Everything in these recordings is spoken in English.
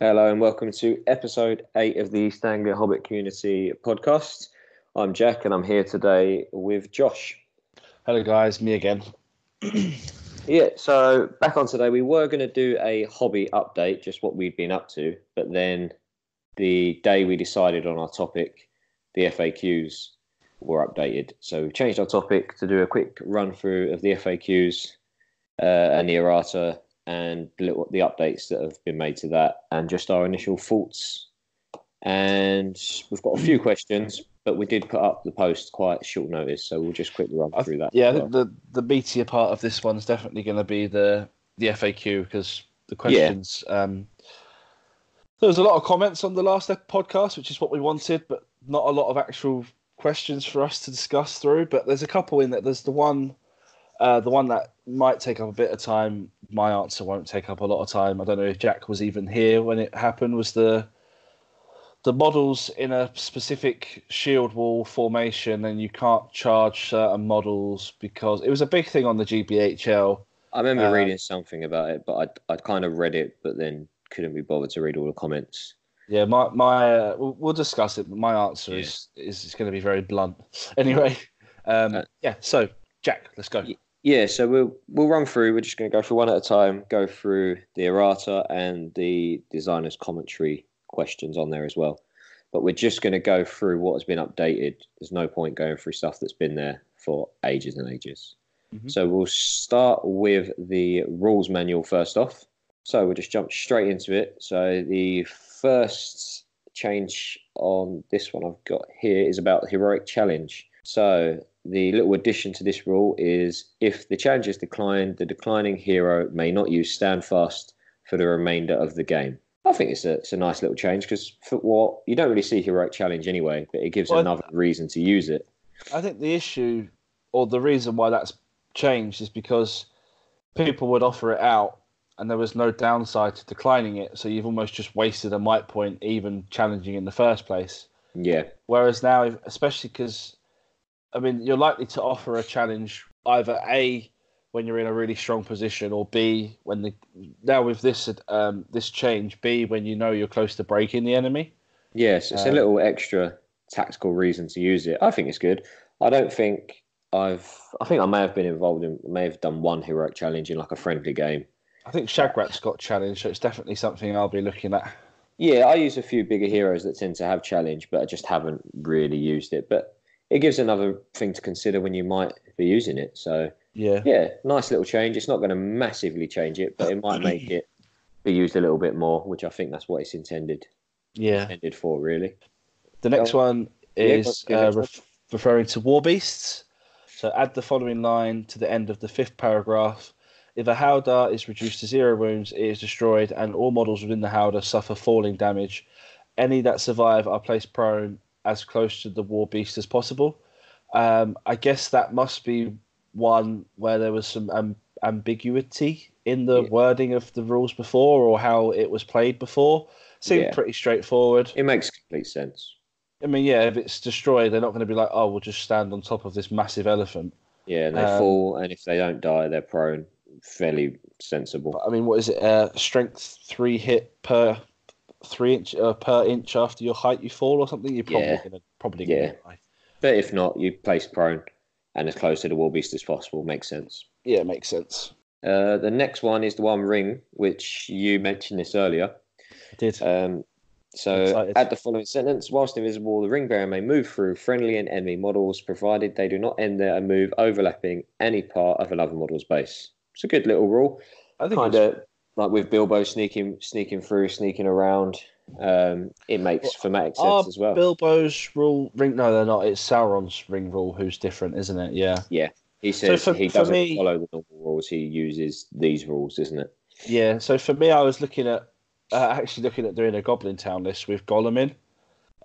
Hello and welcome to episode 8 of the Stangler Hobbit Community podcast. I'm Jack and I'm here today with Josh. Hello guys, me again. Yeah, so back on today, we were going to do a hobby update, just what we'd been up to, but then the day we decided on our topic, the FAQs were updated. So we changed our topic to do a quick run through of the FAQs and the errata and the updates that have been made to that, and just our initial thoughts. And we've got a few questions, but we did put up the post quite short notice, so we'll just quickly run through that. Yeah, I think the meatier part of this one's definitely going to be the FAQ, because the questions... Yeah. There was a lot of comments on the last podcast, which is what we wanted, but not a lot of actual questions for us to discuss through. But there's a couple in there. There's the one that might take up a bit of time. My answer won't take up a lot of time. I don't know if Jack was even here when it happened. Was the models in a specific shield wall formation, and you can't charge certain models because it was a big thing on the GBHL. I remember reading something about it, but I kind of read it, but then couldn't be bothered to read all the comments. Yeah, my we'll discuss it. But my answer is going to be very blunt. Anyway, yeah. So Jack, let's go. Yeah, so we'll run through. We're just going to go through one at a time, go through the errata and the designer's commentary questions on there as well. But we're just going to go through what has been updated. There's no point going through stuff that's been there for ages and ages. Mm-hmm. So we'll start with the rules manual first off. So we'll just jump straight into it. So the first change on this one I've got here is about Heroic Challenge. So the little addition to this rule is if the challenge is declined, the declining hero may not use Stand Fast for the remainder of the game. I think it's a nice little change because you don't really see Heroic Challenge anyway, but it gives another reason to use it. I think the issue or the reason why that's changed is because people would offer it out and there was no downside to declining it, so you've almost just wasted a might point even challenging in the first place. Yeah. Whereas now, especially because... I mean, you're likely to offer a challenge either A, when you're in a really strong position, or B, when now with this this change, B, when you know you're close to breaking the enemy. Yes, it's a little extra tactical reason to use it. I think it's good. I think I may have been involved in, may have done one heroic challenge in like a friendly game. I think Shagrat's got challenge, so it's definitely something I'll be looking at. Yeah, I use a few bigger heroes that tend to have challenge, but I just haven't really used it. But it gives another thing to consider when you might be using it. So, yeah, nice little change. It's not going to massively change it, but it might make it be used a little bit more, which I think that's what it's intended for, really. The next one is referring to war beasts. So add the following line to the end of the fifth paragraph. If a Howdah is reduced to 0 wounds, it is destroyed, and all models within the Howdah suffer falling damage. Any that survive are placed prone as close to the war beast as possible. I guess that must be one where there was some ambiguity in the wording of the rules before, or how it was played before. Seemed pretty straightforward. It makes complete sense. I mean, yeah, if it's destroyed, they're not going to be like, oh, we'll just stand on top of this massive elephant. Yeah, and they fall, and if they don't die, they're prone. Fairly sensible. But, I mean, what is it? Strength 3 hit per... 3 inch per inch after your height you fall or something, you're probably gonna die. But if not, you place prone and as close to the war beast as possible. Makes sense. Yeah, makes sense. The next one is the One Ring, which you mentioned this earlier. I did. So add the following sentence. Whilst invisible, the ring bearer may move through friendly and enemy models, provided they do not end their move overlapping any part of another model's base. It's a good little rule. I think like with Bilbo sneaking around, it makes thematic sense as well. Bilbo's rule ring? No, they're not. It's Sauron's ring rule who's different, isn't it? Yeah. Yeah. He says he doesn't follow the normal rules. He uses these rules, isn't it? Yeah. So for me, I was looking at doing a Goblin Town list with Gollum in,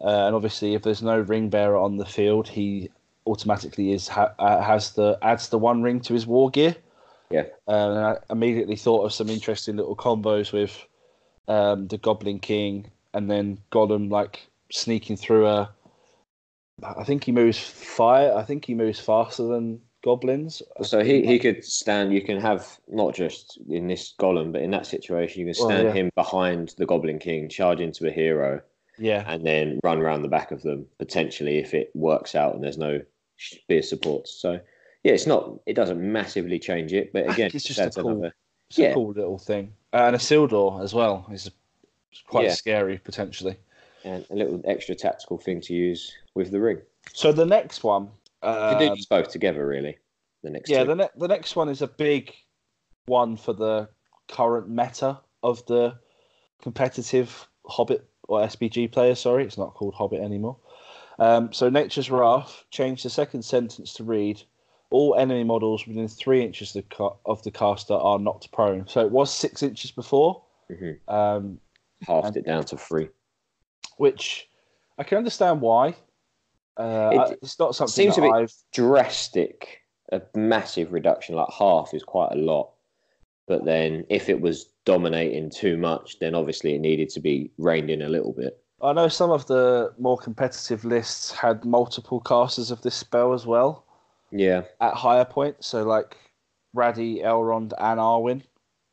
and obviously if there's no ring bearer on the field, he automatically adds the one ring to his war gear. Yeah, and I immediately thought of some interesting little combos with the Goblin King, and then Gollum like sneaking through I think he moves faster than goblins. So he could stand, you can have, not just in this Gollum, but in that situation, you can stand him behind the Goblin King, charge into a hero, and then run around the back of them, potentially, if it works out and there's no spear support. So, yeah, it's not, it doesn't massively change it, but again, it's just that's a cool little thing. And a Isildur as well is quite scary, potentially. And a little extra tactical thing to use with the ring. So the next one... you could do both together, really. The next two. The next one is a big one for the current meta of the competitive Hobbit or SBG player. Sorry, it's not called Hobbit anymore. So Nature's Wrath changed the second sentence to read, all enemy models within 3 inches of the caster are knocked prone. So it was 6 inches before. Mm-hmm. Halved it down to 3. Which I can understand why. It's not something seems that a bit drastic. A massive reduction, like half, is quite a lot. But then, if it was dominating too much, then obviously it needed to be reined in a little bit. I know some of the more competitive lists had multiple casters of this spell as well. Yeah, at higher points. So like Raddy, Elrond, and Arwen,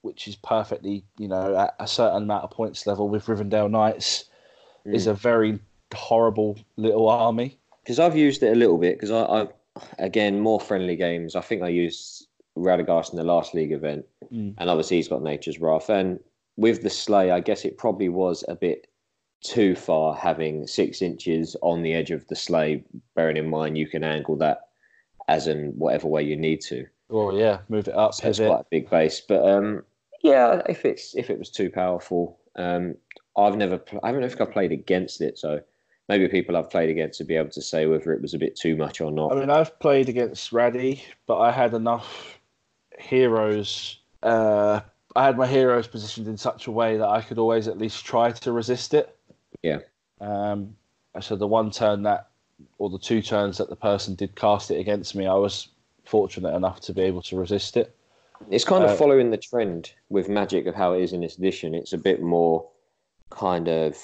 which is perfectly, you know, at a certain amount of points level with Rivendell Knights, is a very horrible little army. Because I've used it a little bit, because I, again, more friendly games. I think I used Radagast in the last league event, and obviously he's got Nature's Wrath. And with the Slay, I guess it probably was a bit too far having 6 inches on the edge of the Slay, bearing in mind you can angle that as in whatever way you need to. Oh, yeah, move it up. So it's quite a big base. But, yeah, if it was too powerful, I don't think I've played against it, so... Maybe people I've played against would be able to say whether it was a bit too much or not. I mean, I've played against Raddy, but I had enough heroes. I had my heroes positioned in such a way that I could always at least try to resist it. Yeah. So the one turn or the 2 turns that the person did cast it against me, I was fortunate enough to be able to resist it. It's kind of following the trend with Magic of how it is in this edition. It's a bit more kind of...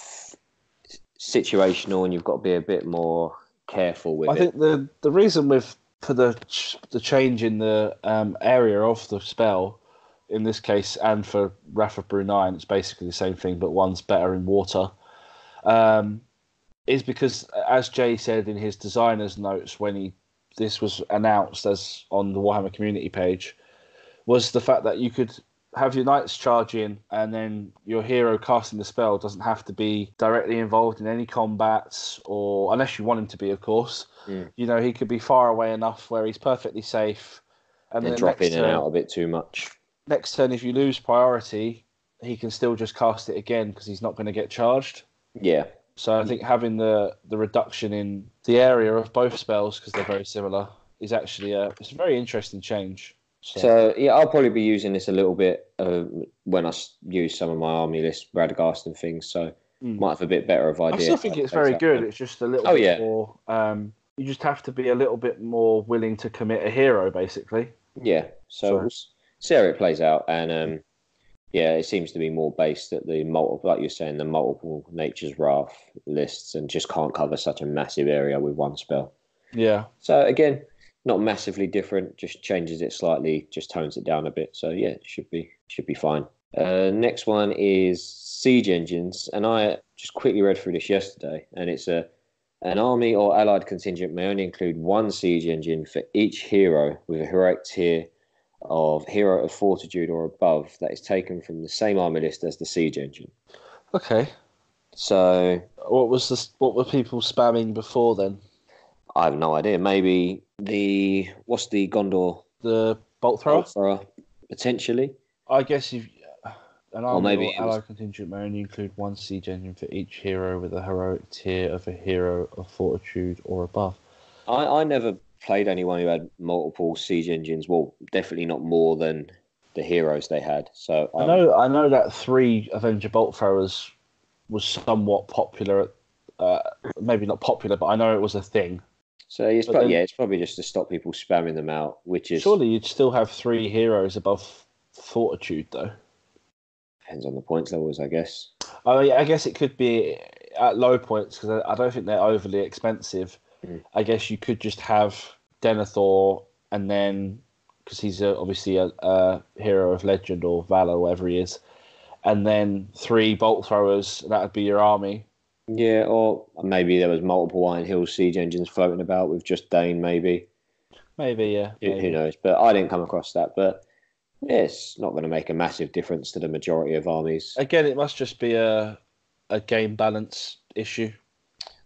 situational, and you've got to be a bit more careful with it. I think the reason for the change in the area of the spell in this case, and for Wrath of Brunei, and it's basically the same thing, but one's better in water, is because, as Jay said in his designer's notes when this was announced as on the Warhammer community page, was the fact that you could have your knights charge in, and then your hero casting the spell doesn't have to be directly involved in any combats, or unless you want him to be, of course. Mm. You know, he could be far away enough where he's perfectly safe. And then drop in and out a bit too much. Next turn, if you lose priority, he can still just cast it again because he's not going to get charged. Yeah. So I think having the reduction in the area of both spells, because they're very similar, is actually it's a very interesting change. So, yeah, I'll probably be using this a little bit when I use some of my army list, Radagast and things, so might have a bit better of idea. I still think it's very good. It's just a little bit more... you just have to be a little bit more willing to commit a hero, basically. Yeah, so we'll see how it plays out. And, it seems to be more based at the multiple... Like you're saying, the multiple Nature's Wrath lists, and just can't cover such a massive area with one spell. Yeah. So, again... Not massively different, just changes it slightly, just tones it down a bit. So, yeah, it should be fine. Next one is Siege Engines, and I just quickly read through this yesterday, and it's an army or allied contingent may only include 1 Siege Engine for each hero with a heroic tier of Hero of Fortitude or above that is taken from the same army list as the Siege Engine. Okay. So... What were people spamming before then? I have no idea. Maybe what's the Gondor? The Bolt Thrower? Bolt Thrower, potentially. I guess an army or allied contingent may only include 1 Siege Engine for each hero with a heroic tier of a Hero of Fortitude or above. I never played anyone who had multiple Siege Engines. Well, definitely not more than the heroes they had. So I know that 3 Avenger Bolt Throwers was somewhat popular. Maybe not popular, but I know it was a thing. So it's probably just to stop people spamming them out, which is... Surely you'd still have 3 heroes above Fortitude, though. Depends on the points levels, I guess. I mean, I guess it could be at low points, because I don't think they're overly expensive. I guess you could just have Denethor and then because he's obviously a hero of legend or valor, whatever he is, and then 3 bolt throwers. That would be your army. Yeah, or maybe there was multiple Iron Hills siege engines floating about with just Dane, maybe. Maybe, yeah. Who knows? But I didn't come across that. But yeah, it's not going to make a massive difference to the majority of armies. Again, it must just be a game balance issue.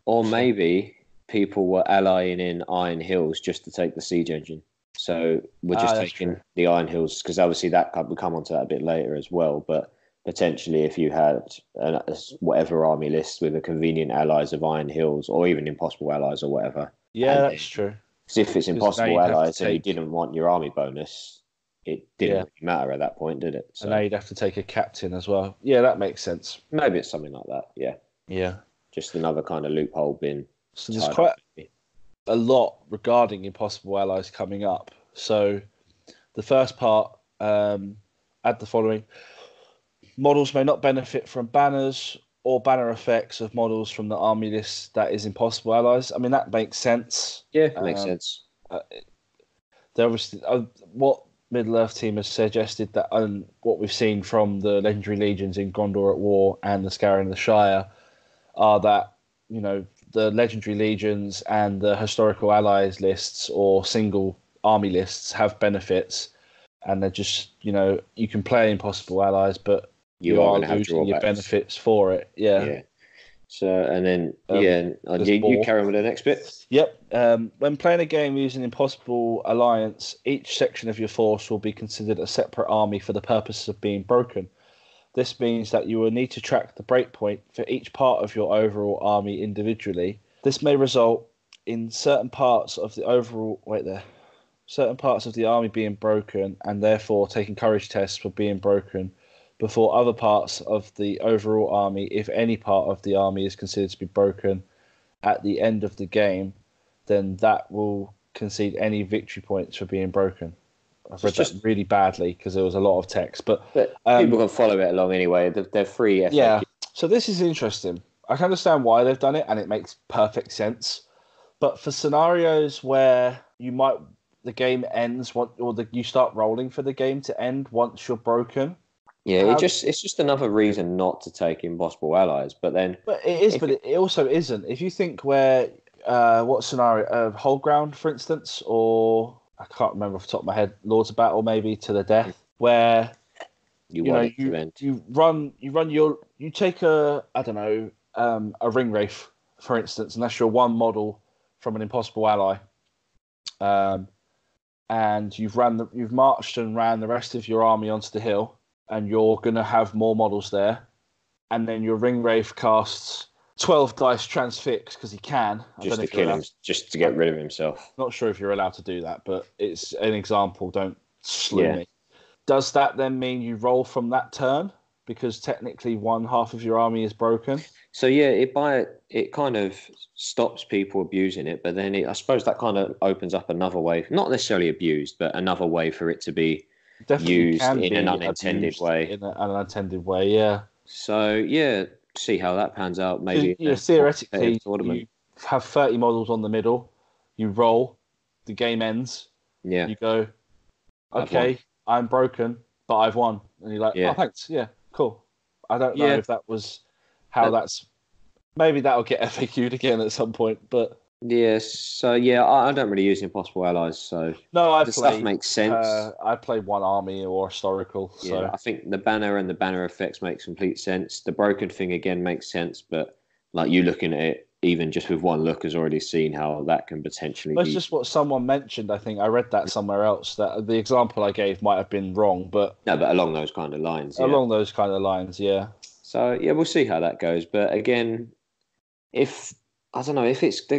Or maybe people were allying in Iron Hills just to take the siege engine. So we're just taking true. The Iron Hills, because obviously that we'll come onto that a bit later as well. But potentially, if you had whatever army list with the convenient allies of Iron Hills, or even impossible allies, or whatever. Yeah, that's true. Because if it's impossible allies and you didn't want your army bonus, it didn't really matter at that point, did it? So and now you'd have to take a captain as well. Yeah, that makes sense. Maybe it's something like that. Yeah. Yeah. Just another kind of loophole bin. So there's quite a lot regarding impossible allies coming up. So the first part, add the following. Models may not benefit from banners or banner effects of models from the army list that is impossible allies. I mean, that makes sense. Yeah, that makes sense. There obviously, what Middle-earth team has suggested that, and what we've seen from the legendary legions in Gondor at War and the Scarring of the Shire, are that, you know, the legendary legions and the historical allies lists or single army lists have benefits, and they're just, you know, you can play impossible allies, but you are losing your benefits for it. Yeah. Yeah. So, and then, you carry on with the next bit. Yep. When playing a game using impossible alliance, each section of your force will be considered a separate army for the purpose of being broken. This means that you will need to track the breakpoint for each part of your overall army individually. This may result in certain parts of the army being broken, and therefore taking courage tests for being broken before other parts of the overall army, if any part of the army is considered to be broken at the end of the game, then that will concede any victory points for being broken. I've read that really badly because there was a lot of text. But people can follow it along anyway. They're free. Yeah. So this is interesting. I can understand why they've done it, and it makes perfect sense. But for scenarios where the game ends, you start rolling for the game to end once you're broken. Yeah, it's just another reason not to take impossible allies. But it is, but it also isn't. If you think where... what scenario? Whole ground, for instance, or... I can't remember off the top of my head, Lords of Battle maybe, to the death, where you take a ring wraith, for instance, and that's your one model from an impossible ally, and you've marched and ran the rest of your army onto the hill, and you're gonna have more models there, and then your ring wraith casts 12 dice transfixed because he can. Just to kill him, just to get rid of himself. Not sure if you're allowed to do that, but it's an example. Don't slew me. Does that then mean you roll from that turn? Because technically one half of your army is broken. So yeah, it kind of stops people abusing it, but then I suppose that kind of opens up another way, not necessarily abused, but another way for it to be used in an unintended way. In an unintended way, yeah. So yeah... see how that pans out. Maybe theoretically, you have 30 models on the middle. You roll, the game ends. Yeah, you go, okay, I'm broken, but I've won. And you're like, oh, thanks. Yeah, cool. I don't know if that was how that's. Maybe that'll get FAQ'd again at some point. But I don't really use impossible allies. So no, stuff makes sense. I play one army or historical. Yeah, so I think the banner and the banner effects makes complete sense. The broken thing again makes sense, but like you looking at it, even just with one look, has already seen how that can potentially. That's just what someone mentioned. I think I read that somewhere else. That the example I gave might have been wrong, but along those kind of lines. Along those kind of lines, yeah. So yeah, we'll see how that goes. But again, if they're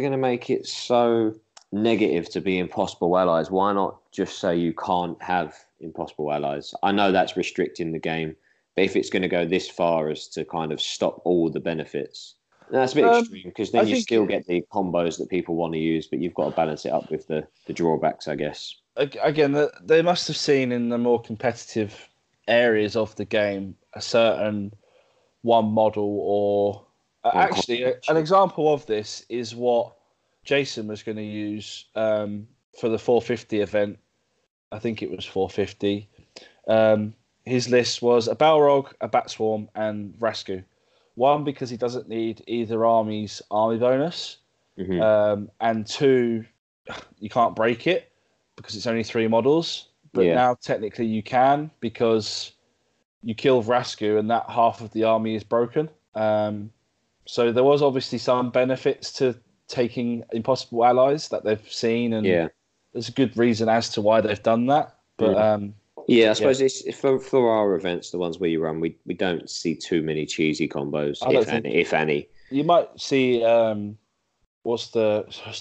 going to make it so negative to be impossible allies, why not just say you can't have impossible allies? I know that's restricting the game, but if it's going to go this far as to kind of stop all the benefits, that's a bit extreme, because then you still get the combos that people want to use, but you've got to balance it up with the drawbacks, I guess. Again, they must have seen in the more competitive areas of the game a certain one model or... Actually, an example of this is what Jason was going to use for the 450 event. I think it was 450. His list was a Balrog, a Batswarm, and Vrasku. One, because he doesn't need either army's army bonus. Mm-hmm. And two, you can't break it because it's only three models. But now technically you can, because you kill Vrasku and that half of the army is broken. So there was obviously some benefits to taking impossible allies that they've seen. And there's a good reason as to why they've done that. But I suppose it's for our events, the ones we run, we don't see too many cheesy combos, if any. You might see, what's the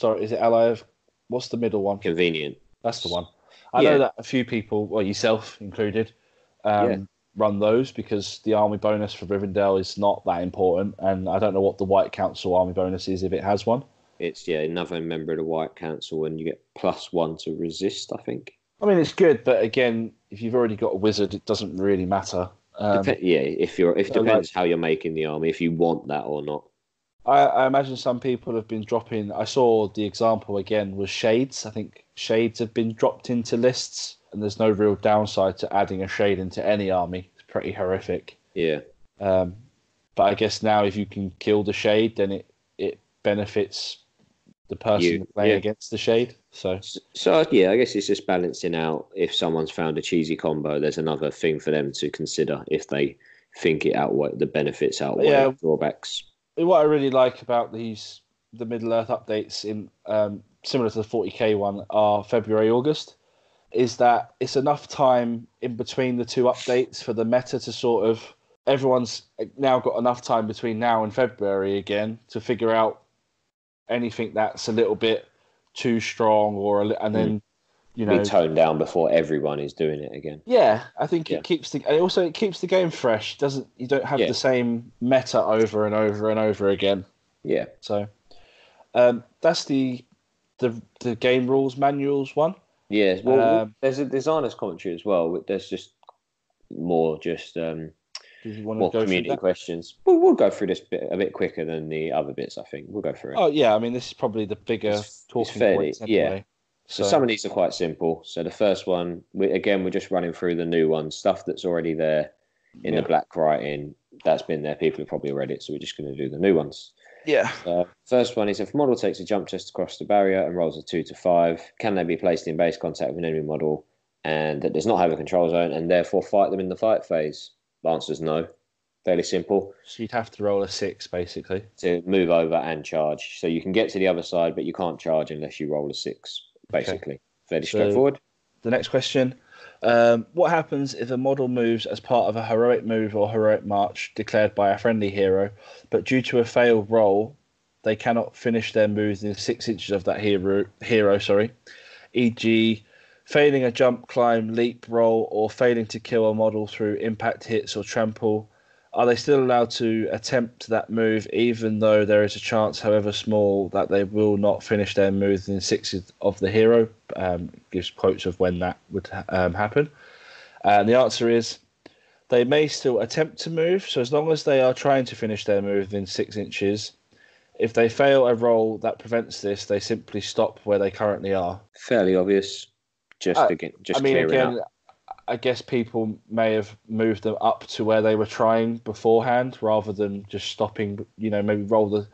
middle one? Convenient. That's the one. I know that a few people, well, yourself included, run those because the army bonus for Rivendell is not that important, and I don't know what the White Council army bonus is, if it has one. It's, another member of the White Council, and you get +1 to resist, I think. I mean, it's good, but again, if you've already got a wizard, it doesn't really matter. Depends how you're making the army, if you want that or not. I imagine some people have been dropping. I saw the example again was shades. I think shades have been dropped into lists, and there's no real downside to adding a shade into any army. It's pretty horrific. Yeah. But I guess now if you can kill the shade, then it benefits the person playing against the shade. So I guess it's just balancing out. If someone's found a cheesy combo, there's another thing for them to consider if they think it outweighs the benefits outweigh the drawbacks. What I really like about the Middle Earth updates, in similar to the 40k one, are February, August, is that it's enough time in between the two updates for the meta to sort of, everyone's now got enough time between now and February again to figure out anything that's a little bit too strong be toned down before everyone is doing it again. Yeah, I think it keeps it keeps the game fresh. You don't have the same meta over and over and over again. Yeah. So that's the game rules manuals one. Yeah. Well, there's a designer's commentary as well. There's just more more community questions. We'll go through this bit a bit quicker than the other bits. I think we'll go through it. Oh yeah, I mean this is probably the bigger talking points anyway. Yeah. So some of these are quite simple. So the first one, we're just running through the new one, stuff that's already there in the black writing. That's been there. People have probably read it, so we're just going to do the new ones. Yeah. First one is, if a model takes a jump test across the barrier and rolls a 2 to 5, can they be placed in base contact with an enemy model and that does not have a control zone and therefore fight them in the fight phase? The answer is no. Fairly simple. So you'd have to roll a 6, basically. To move over and charge. So you can get to the other side, but you can't charge unless you roll a 6. Basically, okay. Fairly straightforward. The next question, what happens if a model moves as part of a heroic move or heroic march declared by a friendly hero, but due to a failed roll, they cannot finish their moves in 6 inches of that hero, e.g. failing a jump, climb, leap, roll, or failing to kill a model through impact hits or trample? Are they still allowed to attempt that move, even though there is a chance, however small, that they will not finish their move in 6 of the hero? Gives quotes of when that would happen. And the answer is, they may still attempt to move, so as long as they are trying to finish their move within 6 inches, if they fail a roll that prevents this, they simply stop where they currently are. Fairly obvious. Just clearing up. I guess people may have moved them up to where they were trying beforehand rather than just stopping, maybe roll the...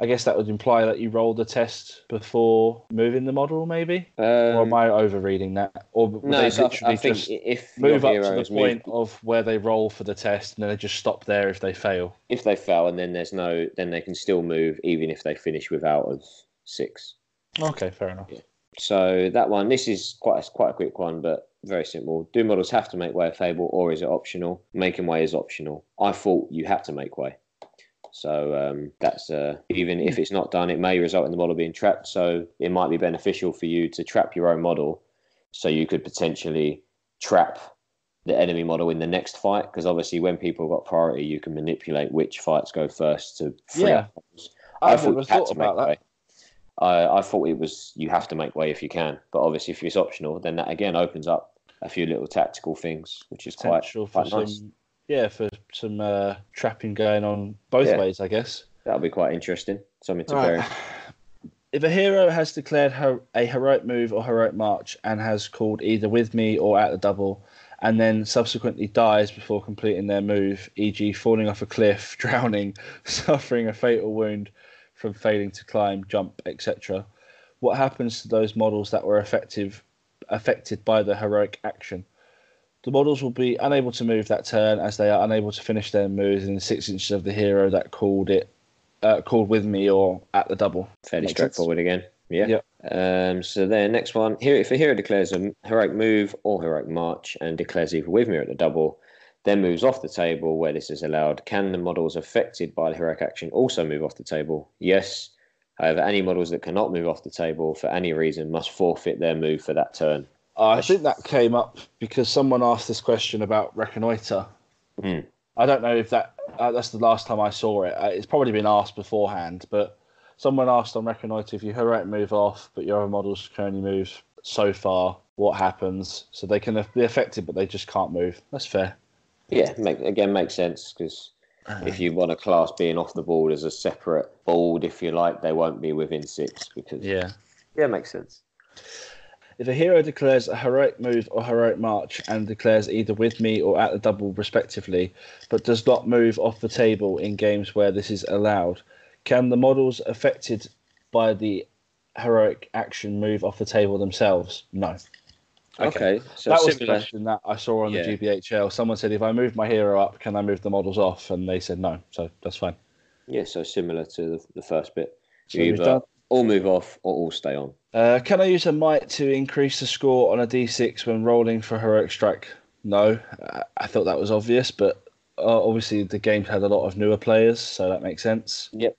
I guess that would imply that you roll the test before moving the model, maybe? Or am I overreading that? Or I think if they move up to the point of where they roll for the test and then they just stop there if they fail? If they fail, and then then they can still move even if they finish without of 6. Okay, fair enough. Yeah. So that one, this is quite a quick one, but very simple. Do models have to make way of Fable, or is it optional? Making way is optional. I thought you had to make way. So that's even if it's not done, it may result in the model being trapped. So it might be beneficial for you to trap your own model, so you could potentially trap the enemy model in the next fight. Because obviously, when people got priority, you can manipulate which fights go first to free up. I thought you had to make way. I thought it was you have to make way if you can, but obviously if it's optional, then that again opens up a few little tactical things, which is quite nice. Yeah, for some trapping going on both ways, I guess. That'll be quite interesting. Something to bear. If a hero has declared a heroic move or heroic march and has called either with me or at the double, and then subsequently dies before completing their move, e.g. falling off a cliff, drowning, suffering a fatal wound from failing to climb, jump, etc., what happens to those models that were affected by the heroic action? The models will be unable to move that turn, as they are unable to finish their moves in 6 inches of the hero that called with me or at the double. Fairly straightforward again. Yeah. So then next one here, if a hero declares a heroic move or heroic march and declares either with me or at the double, then moves off the table where this is allowed, can the models affected by the heroic action also move off the table? Yes. However, any models that cannot move off the table for any reason must forfeit their move for that turn. I think that came up because someone asked this question about Reconnoiter. I don't know if that's the last time I saw it. It's probably been asked beforehand, but someone asked on Reconnoiter, if your heroic move off, but your other models can only move so far, what happens? So they can be affected, but they just can't move. That's fair. Yeah, makes sense, because if you want a class being off the board as a separate board, if you like, they won't be within six. Because Yeah, makes sense. If a hero declares a heroic move or heroic march and declares either with me or at the double respectively, but does not move off the table in games where this is allowed, can the models affected by the heroic action move off the table themselves? No. Okay. So that was the question that I saw on the GBHL. Someone said, if I move my hero up, can I move the models off? And they said no. So that's fine. Yeah, so similar to the first bit. So either all move off or all stay on. Can I use a might to increase the score on a d6 when rolling for heroic strike? No. I thought that was obvious, but obviously the game's had a lot of newer players, so that makes sense. Yep.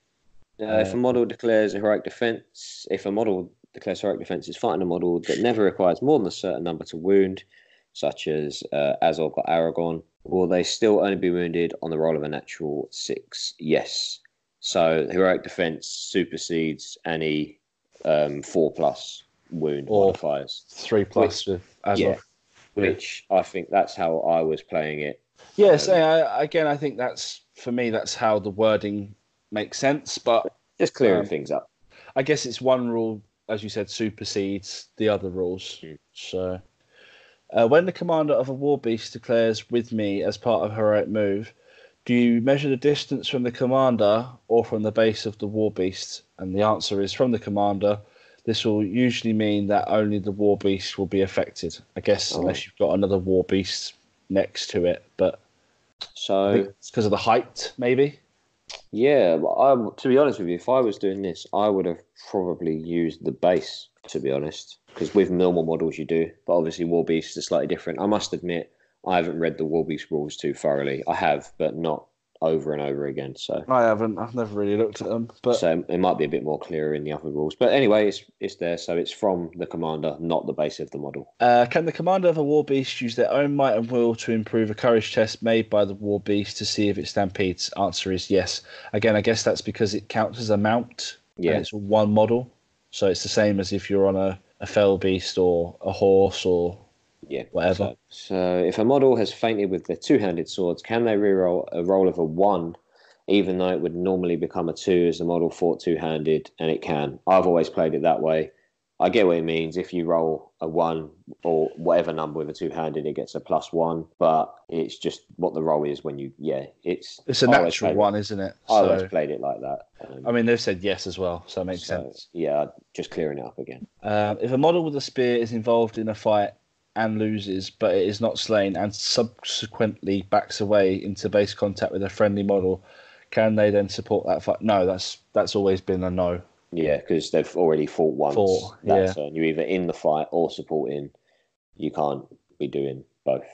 If a model declares a heroic defense, is fighting a model that never requires more than a certain number to wound, such as Azog or Aragon, will they still only be wounded on the roll of a natural 6? Yes. So heroic defense supersedes any 4+ wound or modifiers. 3+ with Azog. Yeah, which I think that's how I was playing it. Yes, I think that's, for me, that's how the wording makes sense. But just clearing things up. I guess it's one rule, as you said, supersedes the other rules. So, when the commander of a war beast declares with me as part of a heroic move, do you measure the distance from the commander or from the base of the war beast? And the answer is from the commander. This will usually mean that only the war beast will be affected, I guess, unless you've got another war beast next to it. But so it's because of the height, maybe. Yeah, to be honest with you, if I was doing this, I would have probably used the base, to be honest, because with normal models you do, but obviously Warbeasts are slightly different. I must admit, I haven't read the Warbeast rules too thoroughly. I have, but not over and over again. So I haven't. I've never really looked at them. But so it might be a bit more clearer in the other rules. But anyway, it's there, so it's from the commander, not the base of the model. Can the commander of a war beast use their own might and will to improve a courage test made by the war beast to see if it stampedes? Answer is yes. Again, I guess that's because it counts as a mount. Yeah, and it's one model, so it's the same as if you're on a fell beast or a horse or. Yeah, whatever. So if a model has fainted with their two-handed swords, can they reroll a roll of a 1, even though it would normally become a 2 as the model fought two-handed? And it can. I've always played it that way. I get what it means. If you roll a 1 or whatever number with a two-handed, it gets a +1. But it's just what the roll is when you... Yeah, it's a natural one, isn't it? So, I always played it like that. I mean, they've said yes as well, so it makes sense. Yeah, just clearing it up again. If a model with a spear is involved in a fight and loses, but it is not slain and subsequently backs away into base contact with a friendly model, can they then support that fight? No, that's always been a no. Yeah, because they've already fought once. Turn. You're either in the fight or supporting. You can't be doing both.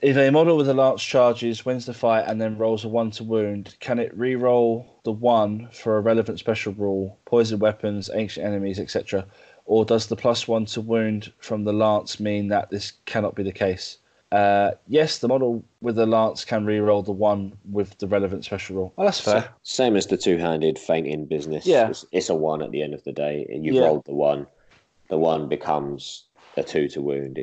If a model with a lance charges, wins the fight, and then rolls a 1 to wound, can it re-roll the 1 for a relevant special rule, poisoned weapons, ancient enemies, etc.? Or does the +1 to wound from the lance mean that this cannot be the case? Yes, the model with the lance can re-roll the 1 with the relevant special rule. Oh, that's fair. Same as the two-handed fainting business. Yeah. It's a 1 at the end of the day. You rolled the 1. The 1 becomes a 2 to wound.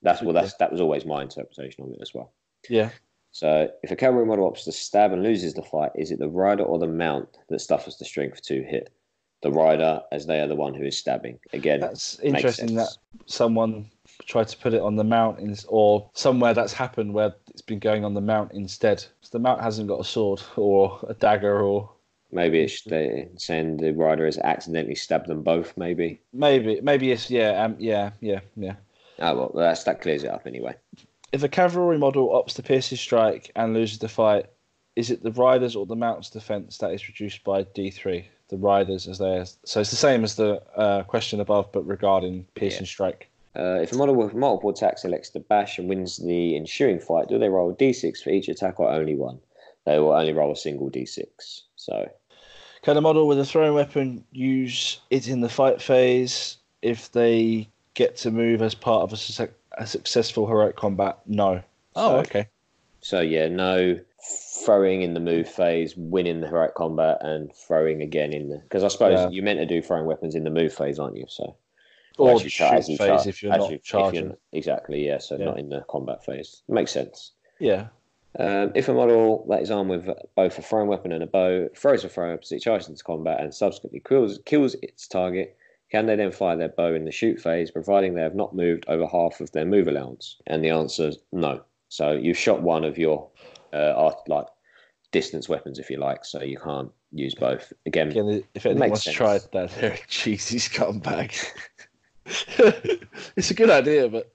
That was always my interpretation of it as well. Yeah. So if a cavalry model opts to stab and loses the fight, is it the rider or the mount that suffers the strength 2 hit? the rider, as they are the one who is stabbing. Again, that's interesting that someone tried to put it on the mountains, or somewhere that's happened where it's been going on the mount instead. So the mount hasn't got a sword or a dagger, or maybe it's saying the rider has accidentally stabbed them both. Maybe it's yeah. Oh well, that clears it up anyway. If a cavalry model opts to pierce his strike and loses the fight, is it the rider's or the mount's defense that is reduced by D3? The rider's as theirs. So it's the same as the question above, but regarding piercing strike. If a model with multiple attacks elects to bash and wins the ensuing fight, do they roll a D6 for each attack or only one? They will only roll a single D6. So, can a model with a thrown weapon use it in the fight phase if they get to move as part of a successful heroic combat? No. Oh, so, okay. So, yeah, no throwing in the move phase, winning the heroic combat, and throwing again in the... Because I suppose you're meant to do throwing weapons in the move phase, aren't you? So... Or the shoot phase if you're not charging. Exactly, yeah, so not in the combat phase. Makes sense. Yeah. If a model that is armed with both a thrown weapon and a bow throws a thrown weapon, it charges into combat and subsequently kills its target, can they then fire their bow in the shoot phase, providing they have not moved over half of their move allowance? And the answer is no. So you've shot one of your distance weapons, if you like, so you can't use both. Again, if anyone's tried that, they're a cheesy scumbag. It's a good idea, but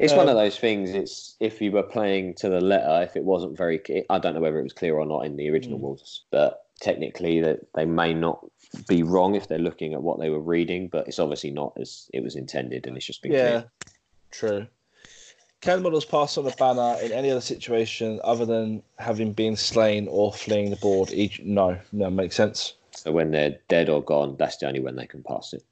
it's one of those things. It's if you were playing to the letter, if it wasn't very clear, I don't know whether it was clear or not in the original rules, but technically that they may not be wrong if they're looking at what they were reading, but it's obviously not as it was intended, and it's just been clear. True. Can models pass on a banner in any other situation other than having been slain or fleeing the board? No, makes sense. So when they're dead or gone, that's the only when they can pass it.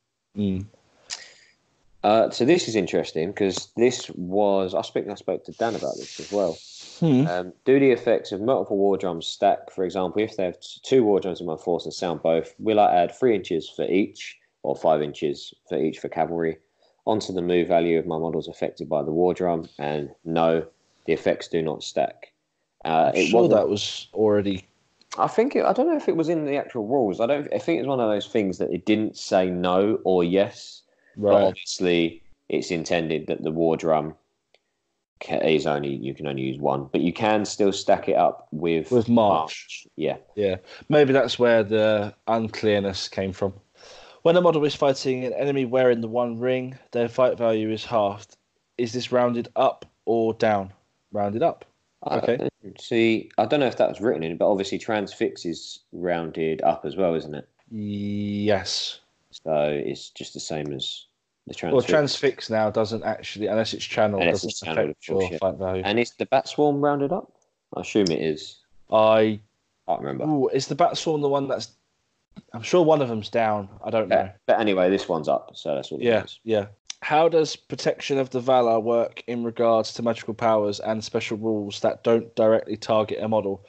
So this is interesting because this was... I spoke to Dan about this as well. Do the effects of multiple war drums stack? For example, if they have two war drums in my force and sound both, will I add 3 inches for each, or 5 inches for each for cavalry, onto the move value of my models affected by the war drum? And no, the effects do not stack. That was already... I don't know if it was in the actual rules. I think it's one of those things that it didn't say no or yes. Right. But obviously, it's intended that the war drum is you can only use one, but you can still stack it up with March. Yeah. Maybe that's where the unclearness came from. When a model is fighting an enemy wearing the One Ring, their fight value is halved. Is this rounded up or down? Rounded up. Okay. I don't know if that was written in, but obviously transfix is rounded up as well, isn't it? Yes. So it's just the same as the transfix. Well, transfix now doesn't actually, unless it's channeled, affect your fight value. And is the Batswarm rounded up? I assume it is. I can't remember. Ooh, is the Batswarm the one that's... I'm sure one of them's down. I don't know. But anyway, this one's up, so that's all it is. Yeah. How does Protection of the Valor work in regards to magical powers and special rules that don't directly target a model?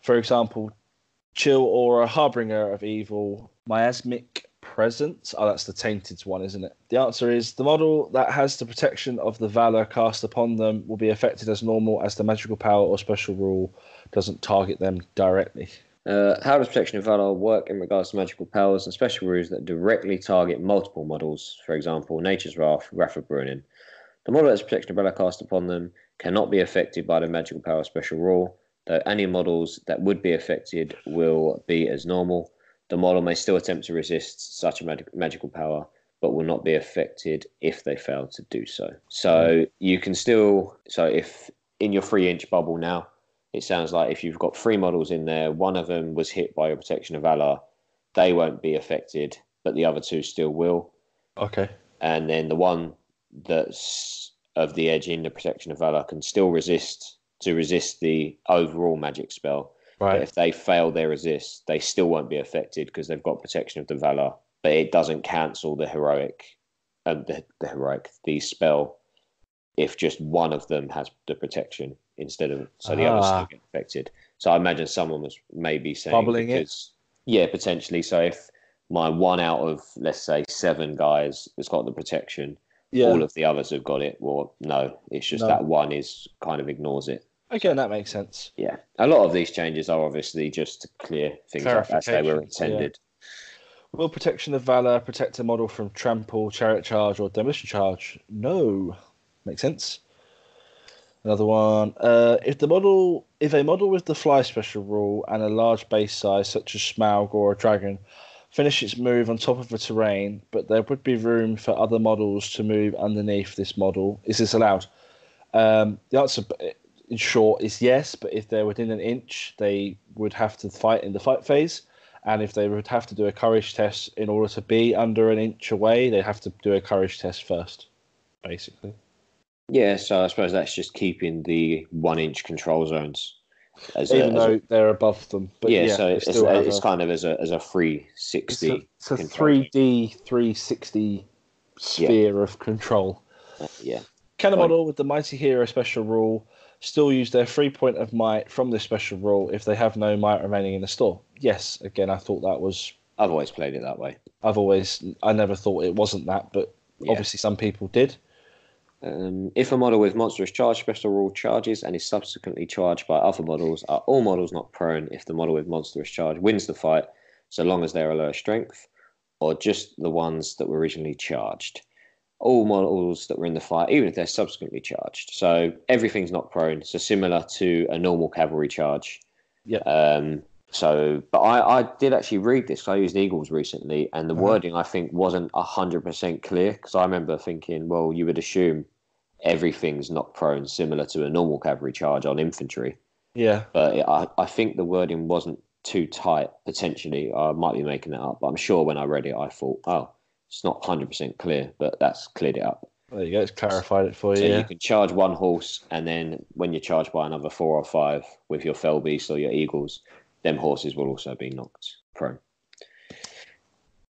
For example, Chill Aura, Harbinger of Evil, Miasmic Presence. Oh, that's the tainted one, isn't it? The answer is the model that has the Protection of the Valor cast upon them will be affected as normal, as the magical power or special rule doesn't target them directly. How does Protection of Valor work in regards to magical powers and special rules that directly target multiple models? For example, Nature's Wrath, Wrath of Brunei. The model that has Protection of Valor cast upon them cannot be affected by the magical power special rule, though any models that would be affected will be as normal. The model may still attempt to resist such a magical power, but will not be affected if they fail to do so. So you can still... So if in your 3-inch bubble now, it sounds like if you've got 3 models in there, one of them was hit by your Protection of Valor, they won't be affected, but the other two still will. Okay. And then the one that's of the edge in the Protection of Valor can still resist the overall magic spell. Right. But if they fail their resist, they still won't be affected because they've got Protection of the Valor, but it doesn't cancel the heroic, the spell, if just one of them has the protection instead of... So the others still get affected. So I imagine someone was maybe saying... Bubbling it? Yeah, potentially. So if my one out of, let's say, 7 guys has got the protection, all of the others have got it. Well, no, it's just that one is kind of ignores it. Okay, that makes sense. Yeah. A lot of these changes are obviously just to clear things up as they were intended. Yeah. Will protection of valor protect a model from trample, chariot charge, or demolition charge? No. Makes sense. Another one. If a model with the fly special rule and a large base size, such as Smaug or a dragon, finish its move on top of the terrain, but there would be room for other models to move underneath this model, is this allowed? The answer, in short, is yes. But if they're within an inch, they would have to fight in the fight phase, and if they would have to do a courage test in order to be under an inch away, they have to do a courage test first, basically. Yeah, so I suppose that's just keeping the 1-inch control zones, even though they're above them. But yeah, so it's kind of as a 360. It's a 3D 360 sphere of control. Yeah. Can a model with the Mighty Hero special rule still use their 3 point of might from this special rule if they have no might remaining in the store? Yes. Again, I thought that was... I've always played it that way. I never thought it wasn't that, but obviously some people did. If a model with monstrous charge special rule charges and is subsequently charged by other models, are all models not prone if the model with monstrous charge wins the fight, so long as they're a lower strength, or just the ones that were originally charged? All models that were in the fight, even if they're subsequently charged. So everything's not prone, so similar to a normal cavalry charge. Yeah. But I did actually read this, because I used Eagles recently, and the wording, I think, wasn't 100% clear, because I remember thinking, well, you would assume everything's not prone, similar to a normal cavalry charge on infantry. Yeah. But I think the wording wasn't too tight, potentially. I might be making that up, but I'm sure when I read it, I thought, oh, it's not 100% clear, but that's cleared it up. There you go, it's clarified it for you. So you can charge one horse, and then when you're charged by another 4 or 5 with your Fell Beast or your Eagles, them horses will also be knocked prone.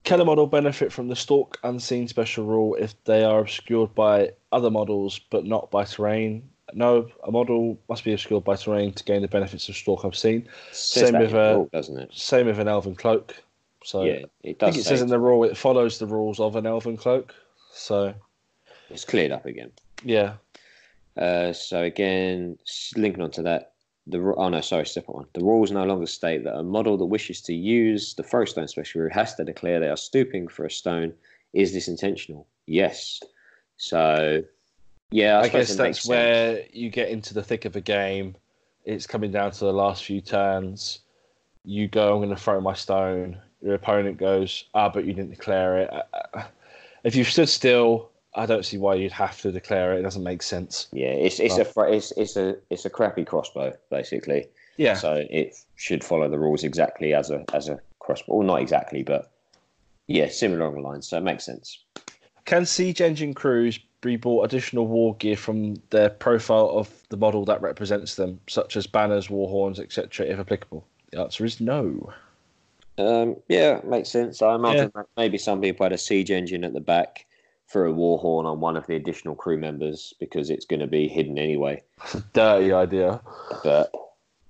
Can a model benefit from the Stalk Unseen special rule if they are obscured by other models but not by terrain? No, a model must be obscured by terrain to gain the benefits of Stalk Unseen. Same with an Elven Cloak. So yeah, it does. I think it says in the rule it follows the rules of an Elven Cloak. So it's cleared up again. Yeah. So again, linking onto that. The rules no longer state that a model that wishes to use the Throwstone special rule has to declare they are stooping for a stone. Is this intentional? Yes. So, yeah, I guess that's where you get into the thick of a game. It's coming down to the last few turns. You go, I'm going to throw my stone. Your opponent goes, but you didn't declare it. If you've stood still, I don't see why you'd have to declare it. It doesn't make sense. Yeah, it's a crappy crossbow, basically. Yeah. So it should follow the rules exactly as a crossbow. Well, not exactly, but yeah, similar along the lines. So it makes sense. Can Siege Engine crews be bought additional war gear from their profile of the model that represents them, such as banners, war horns, etc., if applicable? The answer is no. Yeah, makes sense. I imagine that maybe some people had a Siege Engine at the back for a war horn on one of the additional crew members, because it's going to be hidden anyway. That's a dirty idea. But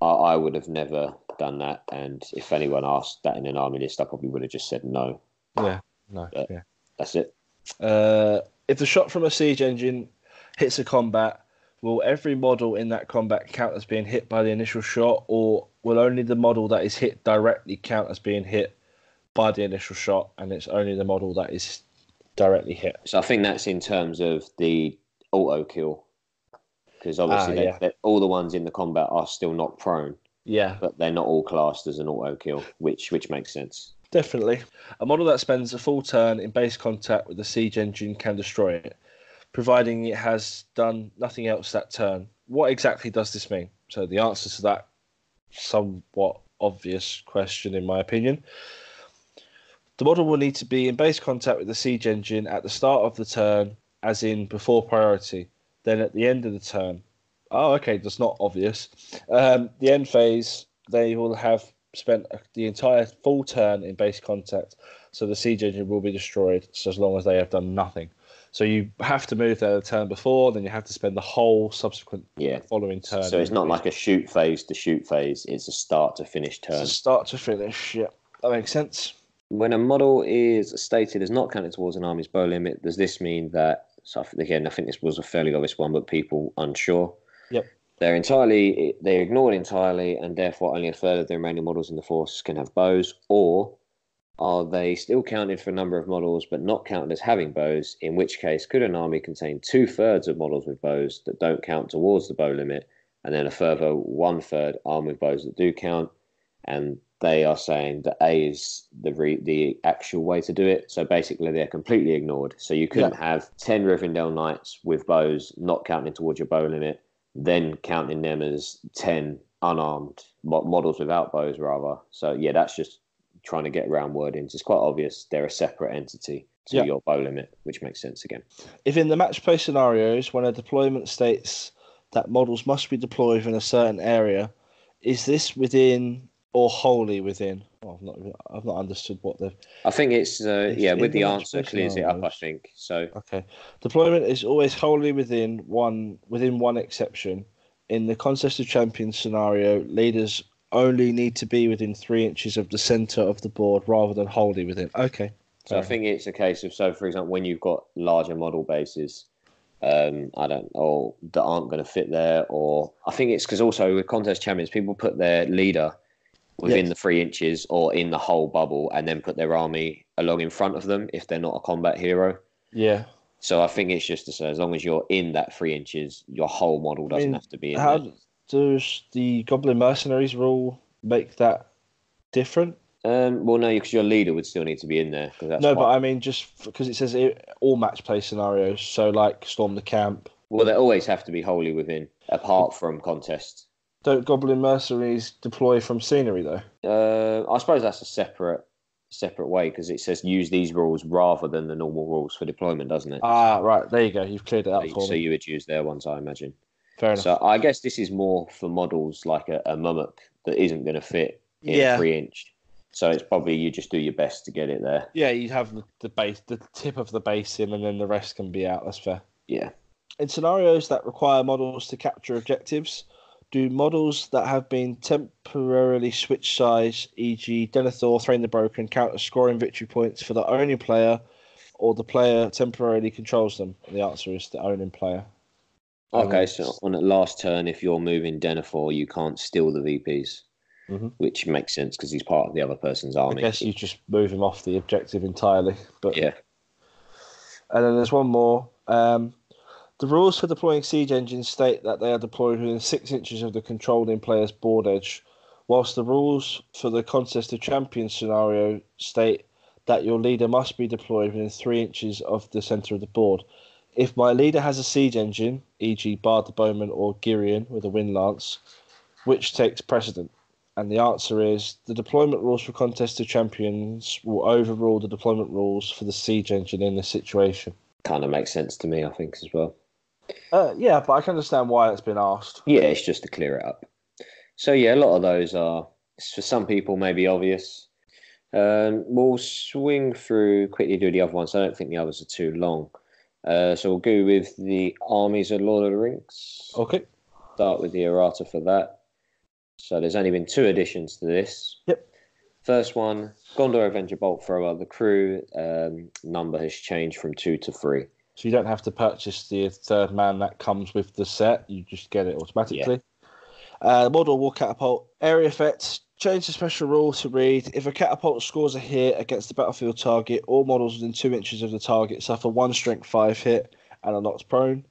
I would have never done that, and if anyone asked that in an army list, I probably would have just said no. Yeah, no. Yeah. That's it. If the shot from a Siege Engine hits a combat, will every model in that combat count as being hit by the initial shot, or will only the model that is hit directly count as being hit by the initial shot, and it's only the model that is directly hit? So I think that's in terms of the auto kill, because obviously all the ones in the combat are still not prone. Yeah, but they're not all classed as an auto kill, which makes sense. Definitely, a model that spends a full turn in base contact with the Siege Engine can destroy it, providing it has done nothing else that turn. What exactly does this mean? So the answer to that somewhat obvious question, in my opinion. The model will need to be in base contact with the Siege Engine at the start of the turn, as in before priority, then at the end of the turn. Oh, okay, that's not obvious. The end phase, they will have spent the entire full turn in base contact, so the Siege Engine will be destroyed, so as long as they have done nothing. So you have to move there the turn before, then you have to spend the whole subsequent following turn. So it's not like a shoot phase to shoot phase, it's a start to finish turn. It's a start to finish, yeah. That makes sense. When a model is stated as not counted towards an army's bow limit, does this mean that, so again, I think this was a fairly obvious one, but people unsure. Yep. They're ignored entirely, and therefore only a third of the remaining models in the force can have bows, or Are they still counted for a number of models, but not counted as having bows? In which case, could an army contain 2/3 of models with bows that don't count towards the bow limit, and then a further 1/3 armed with bows that do count? And they are saying that A is the actual way to do it. So basically, they're completely ignored. So you couldn't have 10 Rivendell Knights with bows not counting towards your bow limit, then counting them as 10 unarmed models without bows, rather. So yeah, that's just trying to get around wordings. It's quite obvious they're a separate entity to your bow limit, which makes sense again. If in the match play scenarios, when a deployment states that models must be deployed within a certain area, is this within or wholly within? Oh, I've not understood what the... I think it's, with the answer clears it up, I think. So okay. Deployment is always wholly within one exception. In the Contest of Champions scenario, leaders only need to be within 3 inches of the centre of the board rather than wholly within. Okay. So I think it's a case of, so for example, when you've got larger model bases, that aren't going to fit there, or I think it's because also with Contest Champions, people put their leader within the 3 inches or in the whole bubble and then put their army along in front of them if they're not a combat hero. Yeah. So I think it's just to say, as long as you're in that 3 inches, your whole model doesn't have to be in there. Does the Goblin Mercenaries rule make that different? Well, no, because your leader would still need to be in there. But I mean, just because it says all match play scenarios, so like Storm the Camp. Well, they always have to be wholly within, apart from contest. Don't Goblin Mercenaries deploy from scenery, though? I suppose that's a separate way, because it says use these rules rather than the normal rules for deployment, doesn't it? Ah, right, there you go. You've cleared it up for me. So you would use their ones, I imagine. Fair enough. So I guess this is more for models like a mummock that isn't going to fit in 3 inch. So it's probably you just do your best to get it there. Yeah, you have the base, the tip of the base in, and then the rest can be out. That's fair. Yeah. In scenarios that require models to capture objectives, do models that have been temporarily switched size, e.g. Denethor, Thrain the Broken, count as scoring victory points for the owning player, or the player temporarily controls them? The answer is the owning player. Okay, so on the last turn, if you're moving Denethor, you can't steal the VPs, which makes sense because he's part of the other person's army. I guess you just move him off the objective entirely. But yeah. And then there's one more. The rules for deploying siege engines state that they are deployed within 6 inches of the controlling player's board edge, whilst the rules for the Contest of Champions scenario state that your leader must be deployed within 3 inches of the centre of the board. If my leader has a siege engine, e.g. Bard the Bowman or Girion with a Wind Lance, which takes precedent? And the answer is the deployment rules for Contest of Champions will overrule the deployment rules for the siege engine in this situation. Kind of makes sense to me, I think, as well. But I can understand why it's been asked. Yeah, it's just to clear it up. So, yeah, a lot of those are, for some people, maybe obvious. We'll swing through, quickly do the other ones. I don't think the others are too long. So we'll go with the armies of Lord of the Rings. Okay. Start with the errata for that. So there's only been 2 additions to this. Yep. First one, Gondor Avenger Bolt Thrower. The crew number has changed from 2 to 3. So you don't have to purchase the third man that comes with the set. You just get it automatically. Yeah. Mordor War Catapult. Area effects. Change the special rule to read, if a catapult scores a hit against the battlefield target, all models within 2 inches of the target suffer 1 strength 5 hit and are knocked prone.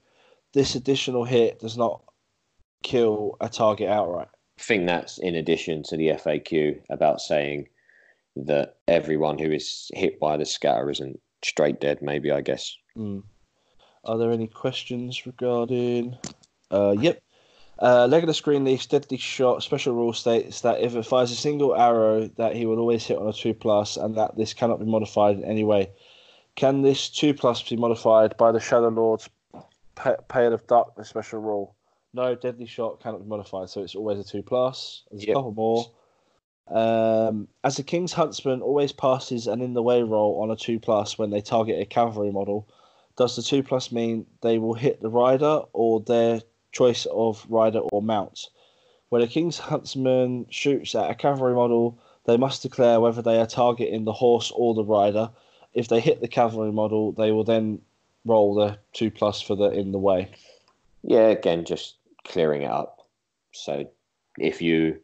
This additional hit does not kill a target outright. I think that's in addition to the FAQ about saying that everyone who is hit by the scatter isn't straight dead, maybe, I guess. Mm. Are there any questions regarding... Yep. Legolas Greenleaf's Deadly Shot special rule states that if it fires a single arrow, that he will always hit on a 2+, and that this cannot be modified in any way. Can this 2+ be modified by the Shadow Lord's Pale of Darkness special rule? No, Deadly Shot cannot be modified, so it's always a 2+. There's a couple more. As the King's Huntsman always passes an in the way roll on a 2+ when they target a cavalry model, does the 2+ mean they will hit the rider or their choice of rider or mount? When a King's Huntsman shoots at a cavalry model, they must declare whether they are targeting the horse or the rider. If they hit the cavalry model, they will then roll the 2+ for the in the way. Yeah, again, just clearing it up. So if you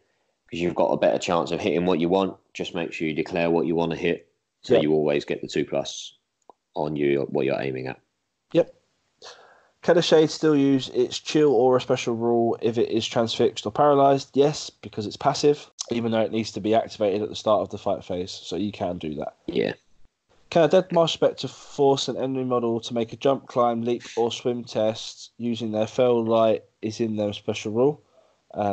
because you've got a better chance of hitting what you want. Just make sure you declare what you want to hit, so you always get the 2+ on you what you're aiming at. Yep. Can a shade still use its chill or a special rule if it is transfixed or paralysed? Yes, because it's passive, even though it needs to be activated at the start of the fight phase, so you can do that. Yeah. Can a dead marsh spectre force an enemy model to make a jump, climb, leap, or swim test using their fell light is in their special rule?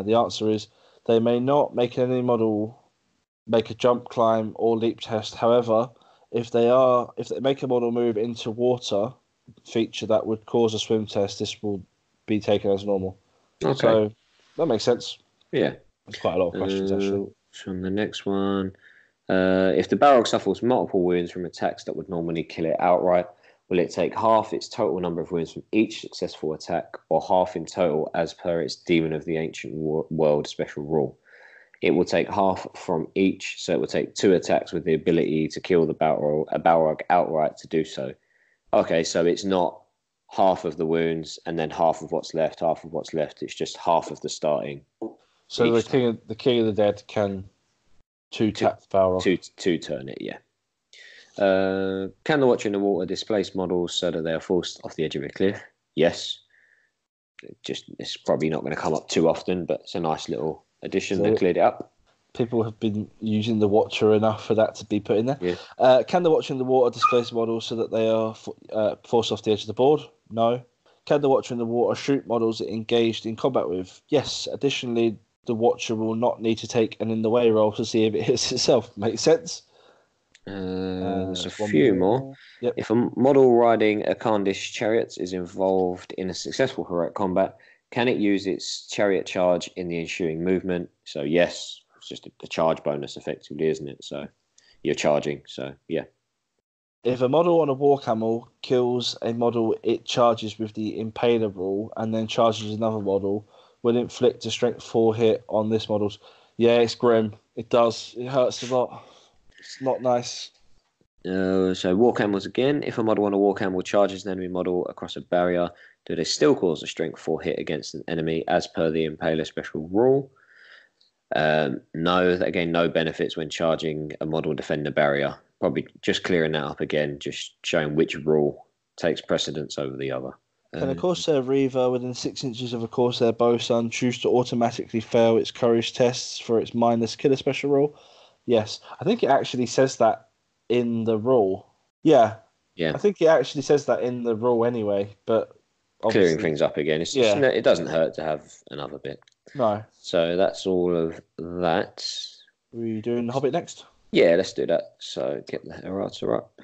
The answer is they may not make an enemy model make a jump, climb, or leap test. However, if they make a model move into water feature that would cause a swim test, this will be taken as normal. Okay. So that makes sense. Yeah. There's quite a lot of questions, actually. So the next one. If the Balrog suffers multiple wounds from attacks that would normally kill it outright, will it take half its total number of wounds from each successful attack, or half in total as per its Demon of the Ancient World special rule? It will take half from each, so it will take 2 attacks with the ability to kill the Balrog outright to do so. Okay, so it's not half of the wounds and then half of what's left. It's just half of the starting. So the King of the Dead can two-tap Balrog. Two-turn it, yeah. Can the Watcher in the Water displace models so that they are forced off the edge of a cliff? Yes. It's probably not going to come up too often, but it's a nice little addition that cleared it up. People have been using the Watcher enough for that to be put in there. Yeah. Can the Watcher in the Water displace models so that they are forced off the edge of the board? No. Can the Watcher in the Water shoot models engaged in combat with? Yes. Additionally, the Watcher will not need to take an in-the-way roll to see if it hits itself. Makes sense? There's a few more. Yep. If a model riding a Khandish Chariots is involved in a successful heroic combat, can it use its chariot charge in the ensuing movement? So yes. It's just a charge bonus, effectively, isn't it? So you're charging, so yeah. If a model on a war camel kills a model it charges with the impaler rule and then charges another model, will inflict a strength 4 hit on this model's? Yeah, it's grim. It does. It hurts a lot. It's not nice. So war camels again. If a model on a war camel charges an enemy model across a barrier, do they still cause a strength 4 hit against an enemy as per the impaler special rule? No, again, no benefits when charging a model defender barrier. Probably just clearing that up again, just showing which rule takes precedence over the other. Can a Corsair Reaver within 6 inches of a Corsair Bosun choose to automatically fail its courage tests for its mindless killer special rule? Yes. I think it actually says that in the rule. Yeah. I think it actually says that in the rule anyway, but obviously, clearing things up again. It's just, it doesn't hurt to have another bit. No. So that's all of that. We doing the Hobbit next? Yeah, let's do that. So get the errata up.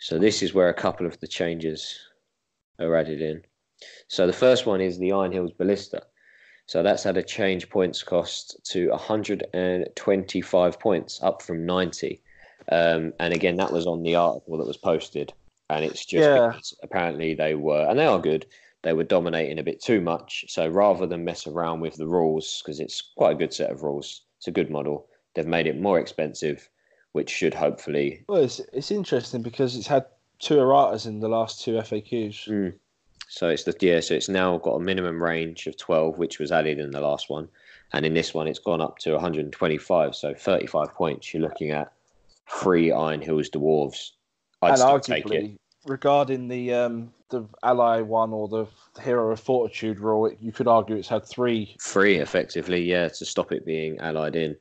So this is where a couple of the changes are added in. So the first one is the Iron Hills Ballista. So that's had a change points cost to 125 points, up from 90. And again, that was on the article that was posted. And it's just because apparently they were, and they are good, they were dominating a bit too much. So rather than mess around with the rules, because it's quite a good set of rules, it's a good model, they've made it more expensive, which should hopefully... Well, it's interesting because it's had 2 erratas in the last 2 FAQs. Mm. So it's now got a minimum range of 12, which was added in the last one. And in this one, it's gone up to 125, so 35 points. You're looking at 3 Iron Hills Dwarves. I'd still take it. Regarding the ally one or the hero of fortitude rule, you could argue it's had three effectively, yeah, to stop it being allied in.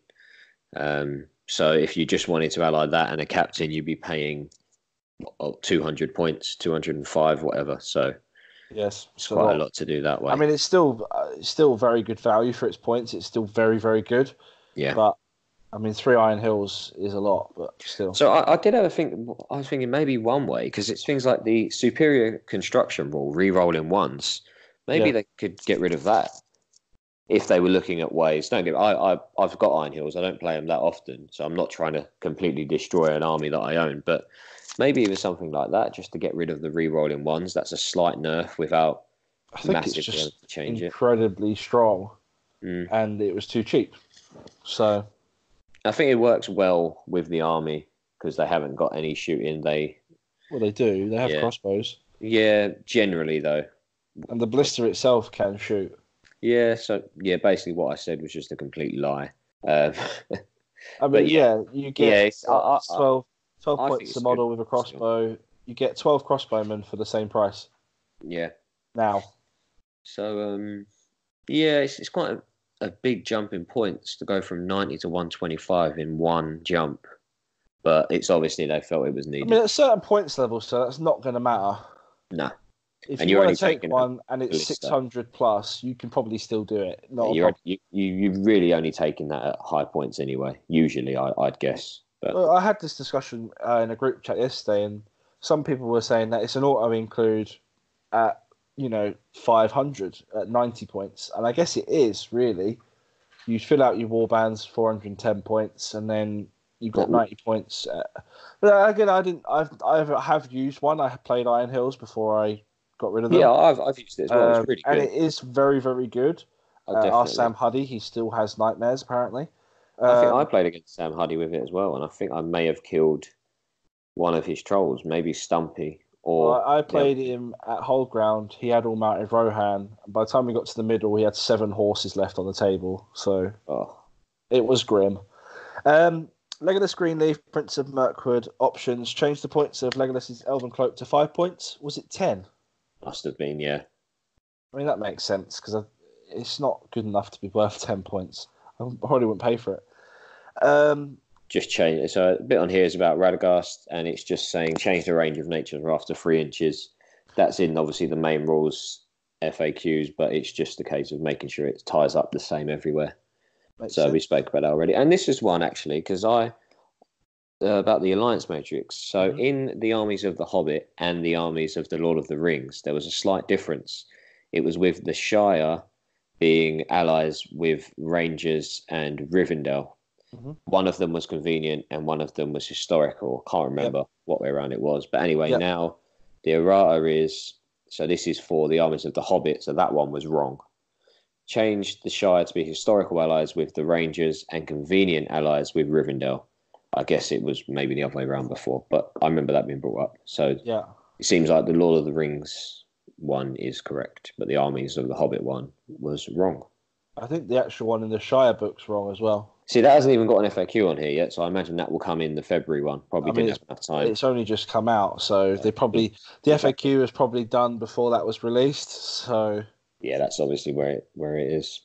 So if you just wanted to ally that and a captain, you'd be paying 200 points, 205, whatever. So yes, it's quite a lot to do that way. I mean, it's still very good value for its points. It's still very, very good. Yeah, but I mean, 3 Iron Hills is a lot, but still. So I did have a think. I was thinking maybe one way, because it's things like the superior construction rule, re-rolling ones. Maybe they could get rid of that if they were looking at ways. I've got Iron Hills. I don't play them that often, so I'm not trying to completely destroy an army that I own. But maybe it was something like that, just to get rid of the re-rolling ones. That's a slight nerf without massively changing. Incredibly strong, and it was too cheap, so. I think it works well with the army because they haven't got any shooting. They do. They have crossbows. Yeah, generally though. And the blister itself can shoot. Yeah, so basically what I said was just a complete lie. I mean, yeah, you get 12 points a model with a crossbow. You get 12 crossbowmen for the same price. Yeah. Now. So, yeah, it's quite a big jump in points to go from 90 to 125 in one jump. But it's obviously they felt it was needed. I mean, at certain points levels, so that's not going to matter. No. If you want to take one and it's 600 plus, you can probably still do it. You've really only taken that at high points anyway, usually, I'd guess. But... Well, I had this discussion in a group chat yesterday, and some people were saying that it's an auto-include at, 500 at 90 points. And I guess it is, really. You fill out your warbands, 410 points, and then... You've got 90 points. But again, I have used one. I played Iron Hills before I got rid of them. Yeah, I've used it as well. It's really good. And it is very, very good. Our Sam Huddy, he still has nightmares, apparently. I think I played against Sam Huddy with it as well, and I think I may have killed one of his trolls, maybe Stumpy. I played him at Whole Ground. He had all mounted Rohan. By the time we got to the middle, he had 7 horses left on the table. So it was grim. Legolas Greenleaf, Prince of Mirkwood, options. Change the points of Legolas' Elven Cloak to 5 points. Was it 10? Must have been, yeah. I mean, that makes sense, because it's not good enough to be worth 10 points. I probably wouldn't pay for it. Just change it. So a bit on here is about Radagast, and it's just saying change the range of Nature's Wrath to 3 inches. That's in, obviously, the main rules, FAQs, but it's just a case of making sure it ties up the same everywhere. We spoke about that already. And this is one, actually, because about the Alliance Matrix. So in the armies of the Hobbit and the armies of the Lord of the Rings, there was a slight difference. It was with the Shire being allies with Rangers and Rivendell. Mm-hmm. One of them was convenient and one of them was historical. I can't remember what way around it was. But anyway, now the errata is... So this is for the armies of the Hobbit, so that one was wrong. Changed the Shire to be historical allies with the Rangers and convenient allies with Rivendell. I guess it was maybe the other way around before, but I remember that being brought up. So it seems like the Lord of the Rings one is correct, but the armies of the Hobbit one was wrong. I think the actual one in the Shire book's wrong as well. See, that hasn't even got an FAQ on here yet, so I imagine that will come in the February one. Probably didn't have enough time. It's only just come out, so the FAQ was probably done before that was released, so... Yeah, that's obviously where it is.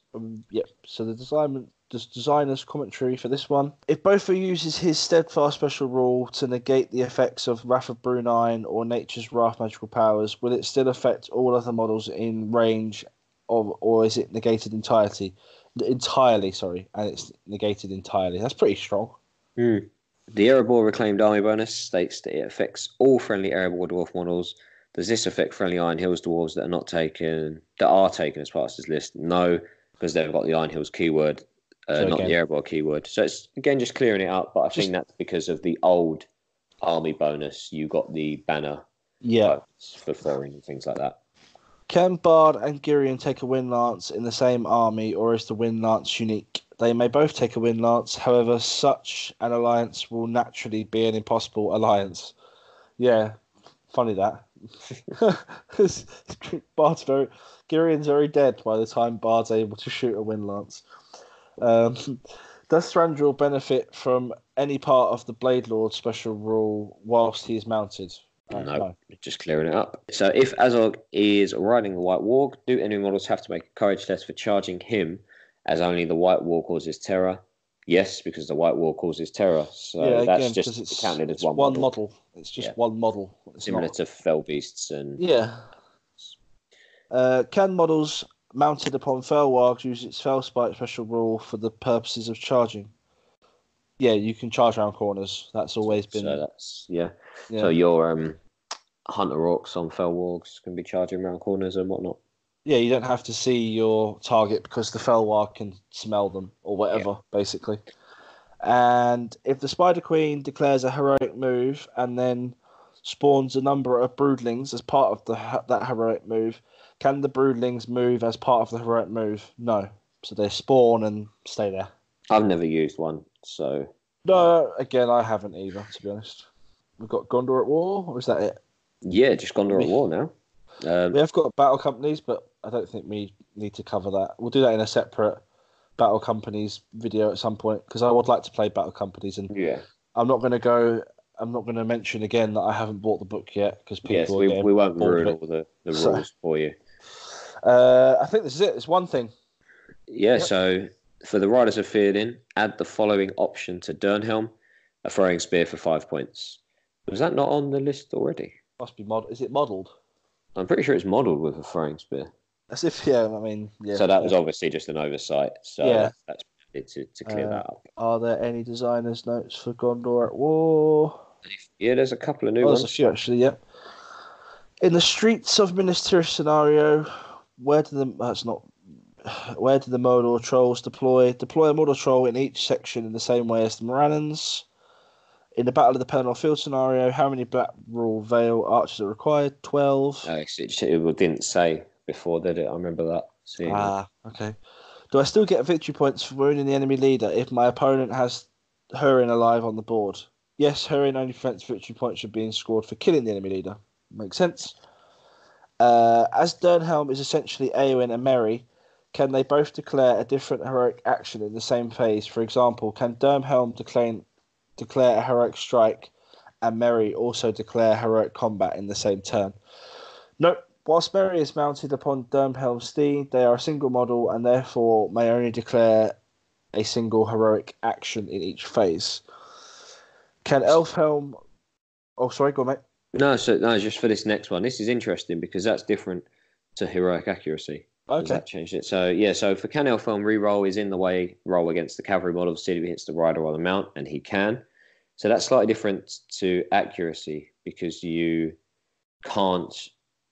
So the designer's commentary for this one. If Bofa uses his steadfast special rule to negate the effects of Wrath of Brunei or Nature's Wrath magical powers, will it still affect all other models in range of, or is it negated entirely? Entirely, sorry. And it's negated entirely. That's pretty strong. Mm. The Erebor Reclaimed Army bonus states that it affects all friendly Erebor Dwarf models. Does this affect friendly Iron Hills dwarves that are taken as part of this list? No, because they've got the Iron Hills keyword, not the Erebor keyword. So it's again just clearing it up, but I think that's because of the old army bonus. You got the banner, for flooring and things like that. Can Bard and Girion take a Wind Lance in the same army, or is the Wind Lance unique? They may both take a Wind Lance, however, such an alliance will naturally be an impossible alliance. Yeah, funny that. Girion's very dead by the time Bard's able to shoot a Wind Lance. Does Thranduil benefit from any part of the Blade Lord special rule whilst he is mounted? No, just clearing it up. So if Azog is riding the White Warg, do enemy models have to make a courage test for charging him, as only the White Warg causes terror? Yes, because the White Warg causes terror. So that's just counted as one model. It's just one model. It's similar to Fell Beasts and... Yeah. Can models mounted upon Fell Wargs use its Fell Spike special rule for the purposes of charging? Yeah, you can charge around corners. That's always been... So that's. So your Hunter Orcs on Fell Wargs can be charging around corners and whatnot. Yeah, you don't have to see your target because the Felwar can smell them or whatever, basically. And if the Spider Queen declares a heroic move and then spawns a number of broodlings as part of that heroic move, can the broodlings move as part of the heroic move? No. So they spawn and stay there. I've never used one, so... No, again, I haven't either, to be honest. We've got Gondor at War, or is that it? Yeah, just Gondor at War now. We have got Battle Companies, but I don't think we need to cover that. We'll do that in a separate Battle Companies video at some point, because I would like to play Battle Companies, and yeah, I'm not going to mention again that I haven't bought the book yet, because people. Yes, we won't ruin all the rules for you. I think this is it. It's one thing. Yeah. Yep. So for the Riders of Fear, then add the following option to Dernhelm: a throwing spear for 5 points. Was that not on the list already? Must be mod. Is it modelled? I'm pretty sure it's modelled with a throwing spear. As if, yeah, I mean, yeah. So that was obviously just an oversight. So yeah, that's to clear that up. Are there any designers' notes for Gondor at War? Yeah, there's a couple of new ones. There's a few, actually, yeah. In the streets of Minas Tirith scenario, where do the Mordor trolls deploy? Deploy a Mordor troll in each section in the same way as the Morannans. In the Battle of the Pelennor Field scenario, how many Blackroll Vale archers are required? 12. No, it didn't say before, did it? I remember that. So, okay. Do I still get victory points for wounding the enemy leader if my opponent has Húrin alive on the board? Yes, Húrin only prevents victory points from being scored for killing the enemy leader. Makes sense. As Dernhelm is essentially Éowyn and Merry, can they both declare a different heroic action in the same phase? For example, can Dernhelm declare a heroic strike and Merry also declare heroic combat in the same turn? Nope. Whilst Merry is mounted upon Dernhelm's steed, they are a single model and therefore may only declare a single heroic action in each phase. Can Elfhelm... Oh, sorry, go on, mate. No, just for this next one. This is interesting because that's different to heroic accuracy. Okay. That changed it. So, yeah, so for Can Elfhelm, reroll is in the way, roll against the cavalry model of the city hits the rider or the mount, and he can. So that's slightly different to accuracy because you can't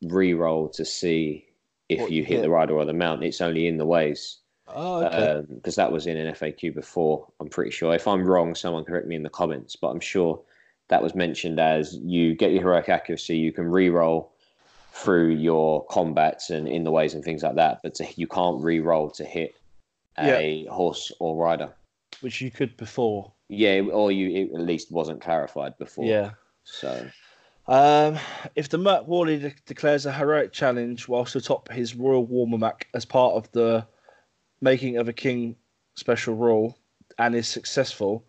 reroll to see if you hit the rider or the mount. It's only in the ways. Oh, okay. Because that was in an FAQ before, I'm pretty sure. If I'm wrong, someone correct me in the comments, but I'm sure that was mentioned as you get your heroic accuracy, you can reroll through your combats and in the ways and things like that, but you can't re-roll to hit a horse or rider. Which you could before. Yeah, or it at least wasn't clarified before. Yeah. So... if the Merc War Leader declares a heroic challenge whilst atop his Royal War Mamac as part of the Making of a King special rule and is successful,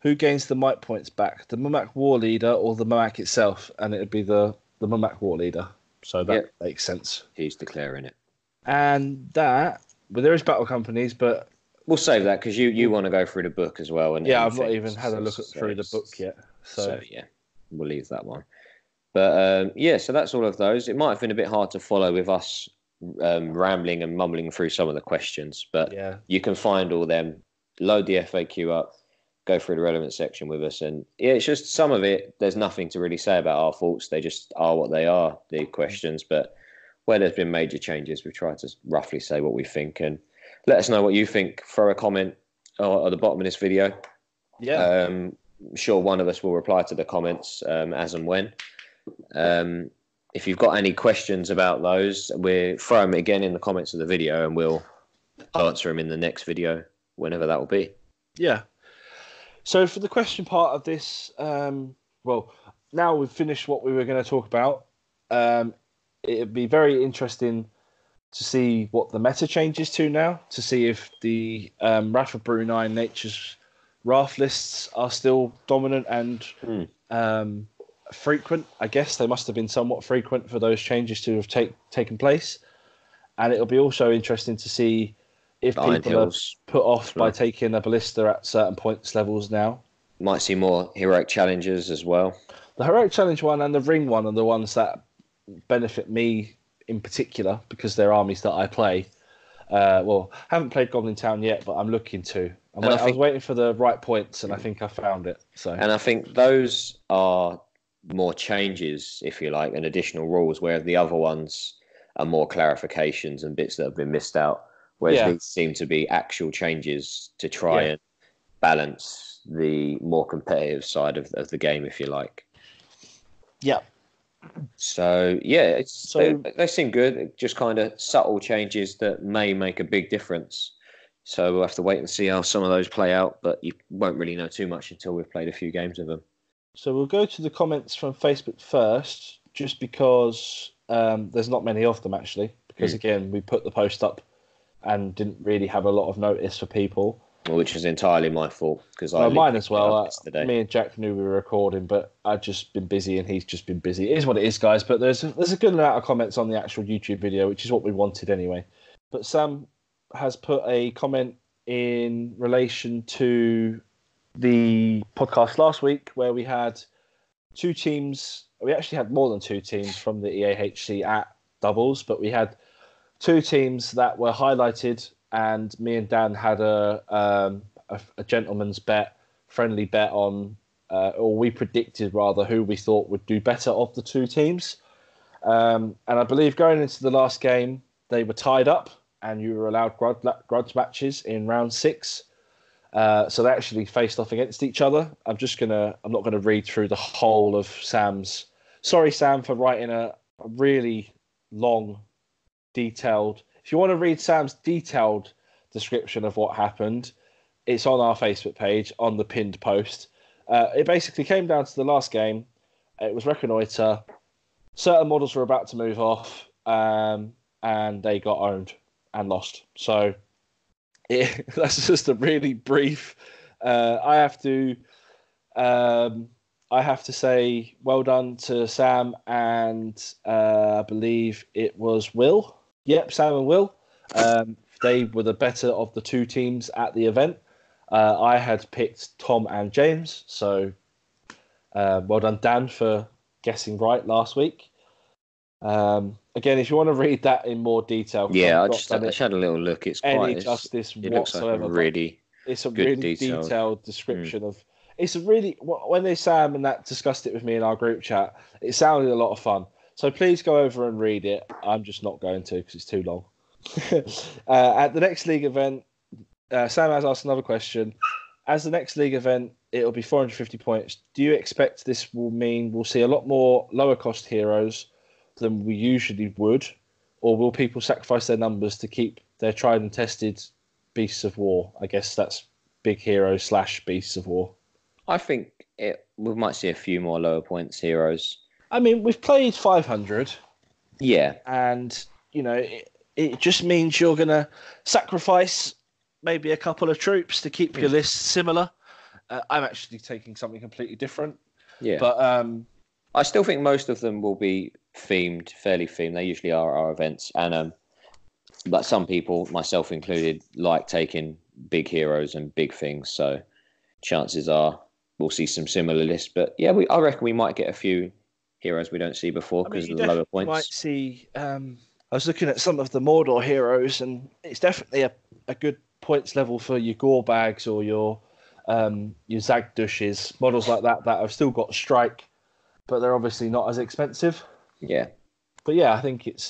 who gains the might points back? The Mamac War Leader or the Mamac itself? And it would be the Mamac War Leader. So that makes sense. He's declaring it. And that... Well, there is Battle Companies, but... We'll save that because you want to go through the book as well. And I've not even had a look through the book yet. So, yeah, we'll leave that one. But, so that's all of those. It might have been a bit hard to follow with us rambling and mumbling through some of the questions, but you can find all them, load the FAQ up, go through the relevant section with us, and it's just some of it, there's nothing to really say about our thoughts. They just are what they are, the questions, but where there's been major changes, we've tried to roughly say what we think, and let us know what you think. Throw a comment at the bottom of this video. Yeah. I'm sure one of us will reply to the comments as and when. If you've got any questions about those, we'll throw them again in the comments of the video and we'll answer them in the next video, whenever that will be. Yeah. So for the question part of this, now we've finished what we were going to talk about. It'd be very interesting to see what the meta changes to now, to see if the Wrath of Brunei and Nature's Wrath lists are still dominant and... frequent. I guess they must have been somewhat frequent for those changes to have taken place, and it'll be also interesting to see if people are put off by taking a ballista at certain points levels. Now might see more heroic challenges as well. The heroic challenge one and the ring one are the ones that benefit me in particular because they're armies that I play. Haven't played Goblin Town yet, but I'm looking to. I was waiting for the right points, and I think I found it. So, and I think those are more changes, if you like, and additional rules, where the other ones are more clarifications and bits that have been missed out, whereas these seem to be actual changes to try and balance the more competitive side of the game, if you like. Yeah. So, yeah, they seem good, just kind of subtle changes that may make a big difference. So we'll have to wait and see how some of those play out, but you won't really know too much until we've played a few games of them. So we'll go to the comments from Facebook first, just because there's not many of them, actually, because, again, we put the post up and didn't really have a lot of notice for people. Which is entirely my fault, because I mine as well. Me and Jack knew we were recording, but I've just been busy and he's just been busy. It is what it is, guys. But there's a good amount of comments on the actual YouTube video, which is what we wanted anyway. But Sam has put a comment in relation to the podcast last week where we had two teams. We actually had more than two teams from the EAHC at doubles, but we had two teams that were highlighted. And me and Dan had a gentleman's bet, friendly bet on, or we predicted rather, who we thought would do better of the two teams. And I believe going into the last game, they were tied up and you were allowed grudge matches in round 6. So they actually faced off against each other. I'm not going to read through the whole of Sam's. Sorry, Sam, for writing a really long, detailed. If you want to read Sam's detailed description of what happened, it's on our Facebook page, on the pinned post. It basically came down to the last game. It was Reconnoiter. Certain models were about to move off, and they got owned and lost. So that's just a really brief... I have to say well done to Sam and I believe it was Will. Yep, Sam and Will. They were the better of the two teams at the event. I had picked Tom and James, so well done, Dan, for guessing right last week. Again, if you want to read that in more detail, yeah, I just had a little look. It's quite justice it whatsoever. Looks like a really detailed description of. It's a really when Sam and that discussed it with me in our group chat. It sounded a lot of fun. So please go over and read it. I'm just not going to because it's too long. At the next league event, Sam has asked another question. As the next league event, it'll be 450 points. Do you expect this will mean we'll see a lot more lower cost heroes than we usually would? Or will people sacrifice their numbers to keep their tried and tested beasts of war? I guess that's big heroes / beasts of war. I think we might see a few more lower points heroes. I mean, we've played 500. Yeah. And, you know, it just means you're going to sacrifice maybe a couple of troops to keep your list similar. I'm actually taking something completely different. Yeah. But I still think most of them will be themed, fairly themed. They usually are our events. And but some people, myself included, like taking big heroes and big things. So chances are we'll see some similar lists. But, yeah, I reckon we might get a few... heroes we don't see before because of the lower points. You might see. I was looking at some of the Mordor heroes, and it's definitely a good points level for your Gore Bags or your Zagdushes, models like that have still got strike, but they're obviously not as expensive. Yeah, but yeah, I think it's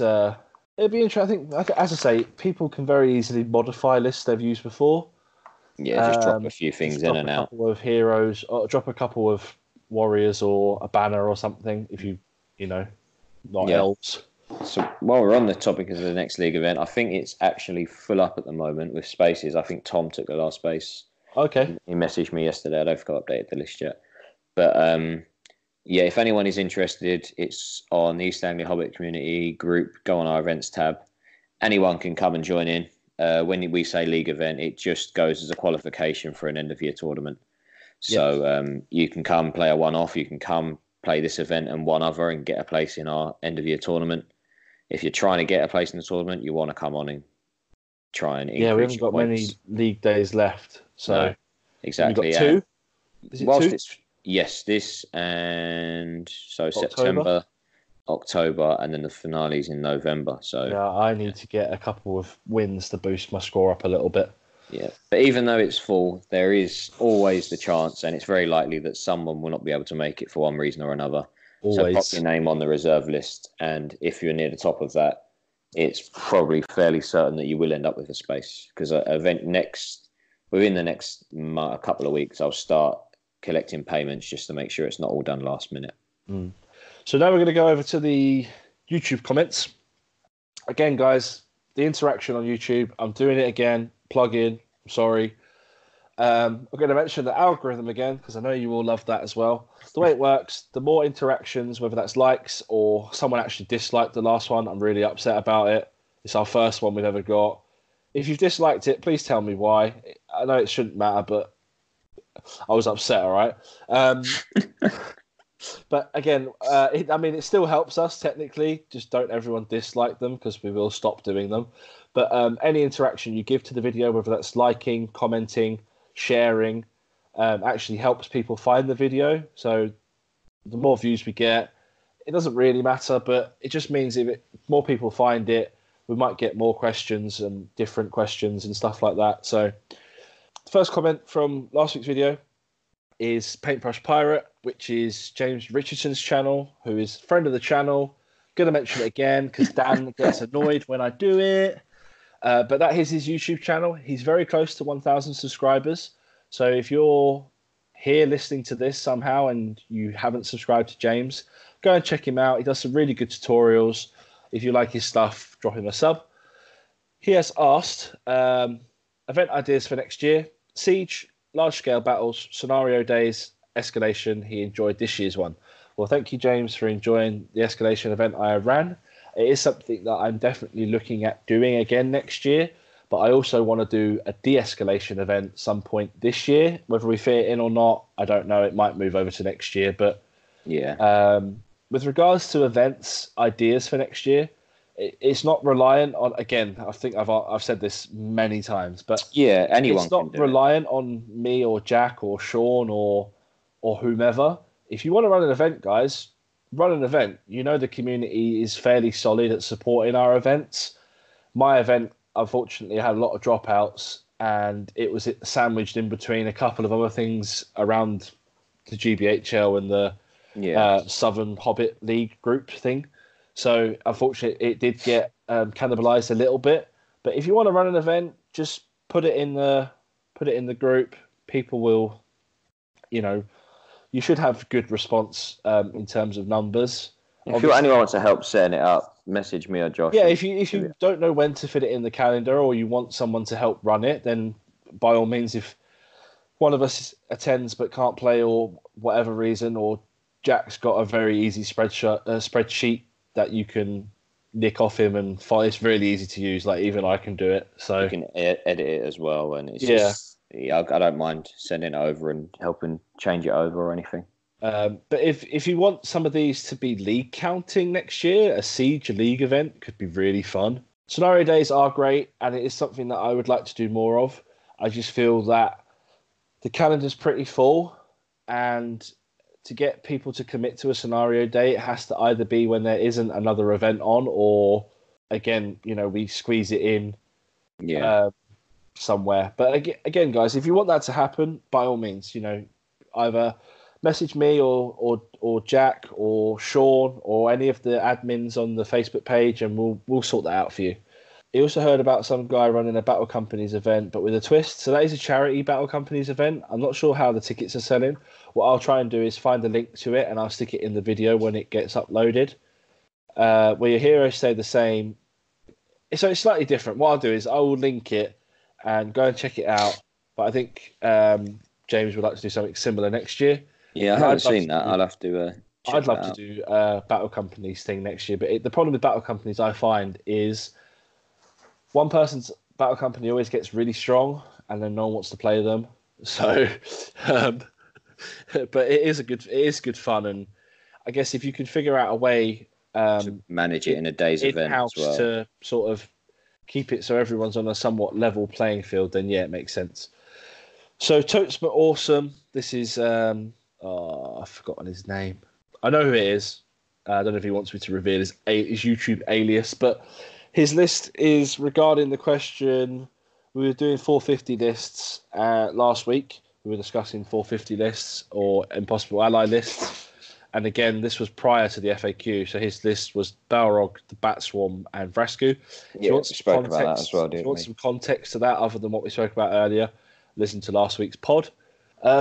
it'd be interesting. I think, as I say, people can very easily modify lists they've used before. Yeah, just drop a few things in and out. Drop a couple of heroes, or drop a couple of warriors or a banner or something if you know, not elves. So while we're on the topic of the next league event, I think it's actually full up at the moment with spaces. I think Tom took the last space. Okay. He messaged me yesterday. I don't think I updated the list yet. But yeah, if anyone is interested, it's on the East Anglia Hobbit community group. Go on our events tab. Anyone can come and join in. When we say league event, it just goes as a qualification for an end of year tournament. So you can come play a one-off, you can come play this event and one other and get a place in our end-of-year tournament. If you're trying to get a place in the tournament, you want to come on and try and increase. Yeah, we haven't got many league days left. So no, exactly. You've got 2? Is it 2? Yes, this and so October. September, October, and then the finale's in November. So yeah, I need to get a couple of wins to boost my score up a little bit. Yeah, but even though it's full, there is always the chance, and it's very likely that someone will not be able to make it for one reason or another. Always. So pop your name on the reserve list, and if you're near the top of that, it's probably fairly certain that you will end up with a space, because within the next couple of weeks, I'll start collecting payments just to make sure it's not all done last minute. Mm. So now we're going to go over to the YouTube comments. Again, guys, the interaction on YouTube, I'm doing it again. Plug in, sorry. I'm going to mention the algorithm again because I know you all love that as well. The way it works, the more interactions, whether that's likes or someone actually disliked the last one, I'm really upset about it. It's our first one we've ever got. If you've disliked it, please tell me why. I know it shouldn't matter, but I was upset, all right? But again, it still helps us technically. Just don't everyone dislike them, because we will stop doing them. But any interaction you give to the video, whether that's liking, commenting, sharing, actually helps people find the video. So the more views we get, it doesn't really matter, but it just means more people find it, we might get more questions and different questions and stuff like that. So the first comment from last week's video is Paintbrush Pirate, which is James Richardson's channel, who is a friend of the channel. Going to mention it again because Dan gets annoyed when I do it. But that is his YouTube channel. He's very close to 1,000 subscribers. So if you're here listening to this somehow and you haven't subscribed to James, go and check him out. He does some really good tutorials. If you like his stuff, drop him a sub. He has asked event ideas for next year. Siege, large-scale battles, scenario days, escalation. He enjoyed this year's one. Well, thank you, James, for enjoying the escalation event I ran. It is something that I'm definitely looking at doing again next year, but I also want to do a de-escalation event some point this year. Whether we fit it in or not, I don't know. It might move over to next year, but yeah. With regards to events, ideas for next year, it's not reliant on, again, I think I've said this many times, but yeah, anyone, it's not reliant on me or Jack or Sean or whomever. If you want to run an event, guys, run an event. You know the community is fairly solid at supporting our events. My event, unfortunately, had a lot of dropouts, and it was sandwiched in between a couple of other things around the GBHL and the Southern Hobbit League group thing. So unfortunately, it did get cannibalized a little bit. But if you want to run an event, just put it in the group. People will, you should have good response in terms of numbers. If anyone wants to help setting it up, message me or Josh. Yeah, if you don't know when to fit it in the calendar, or you want someone to help run it, then by all means, if one of us attends but can't play or whatever reason, or Jack's got a very easy spreadsheet that you can nick off him, and it's really easy to use. Like, even I can do it. So you can edit it as well, and it's I don't mind sending it over and helping change it over or anything. But if you want some of these to be league counting next year, a Siege League event could be really fun. Scenario days are great, and it is something that I would like to do more of. I just feel that the calendar's pretty full, and to get people to commit to a scenario day, it has to either be when there isn't another event on, or again, we squeeze it in somewhere. But again, guys, if you want that to happen, by all means, either message me or Jack or Sean or any of the admins on the Facebook page, and we'll sort that out for you. I also heard about some guy running a Battle Companies event, but with a twist. So that is a charity Battle Companies event. I'm not sure how the tickets are selling. What I'll try and do is find a link to it, and I'll stick it in the video when it gets uploaded. Where your heroes stay the same. So it's slightly different. What I'll do is I will link it and go and check it out. But I think James would like to do something similar next year. Yeah, I haven't seen that. I'll have to. I'd love to do Battle Companies thing next year, but the problem with Battle Companies I find is one person's Battle Company always gets really strong, and then no one wants to play them. So, but it is good fun, and I guess if you can figure out a way to manage it in a day's event as well, to sort of keep it so everyone's on a somewhat level playing field, then yeah, it makes sense. So Totes But Awesome. This is. I've forgotten his name. I know who it is. I don't know if he wants me to reveal his YouTube alias, but his list is regarding the question. We were doing 450 lists last week. We were discussing 450 lists or impossible ally lists. And again, this was prior to the FAQ. So his list was Balrog, the Batswarm, and Vrasku. Yeah, we spoke about that as well, didn't we? If you want some context to that other than what we spoke about earlier, listen to last week's pod.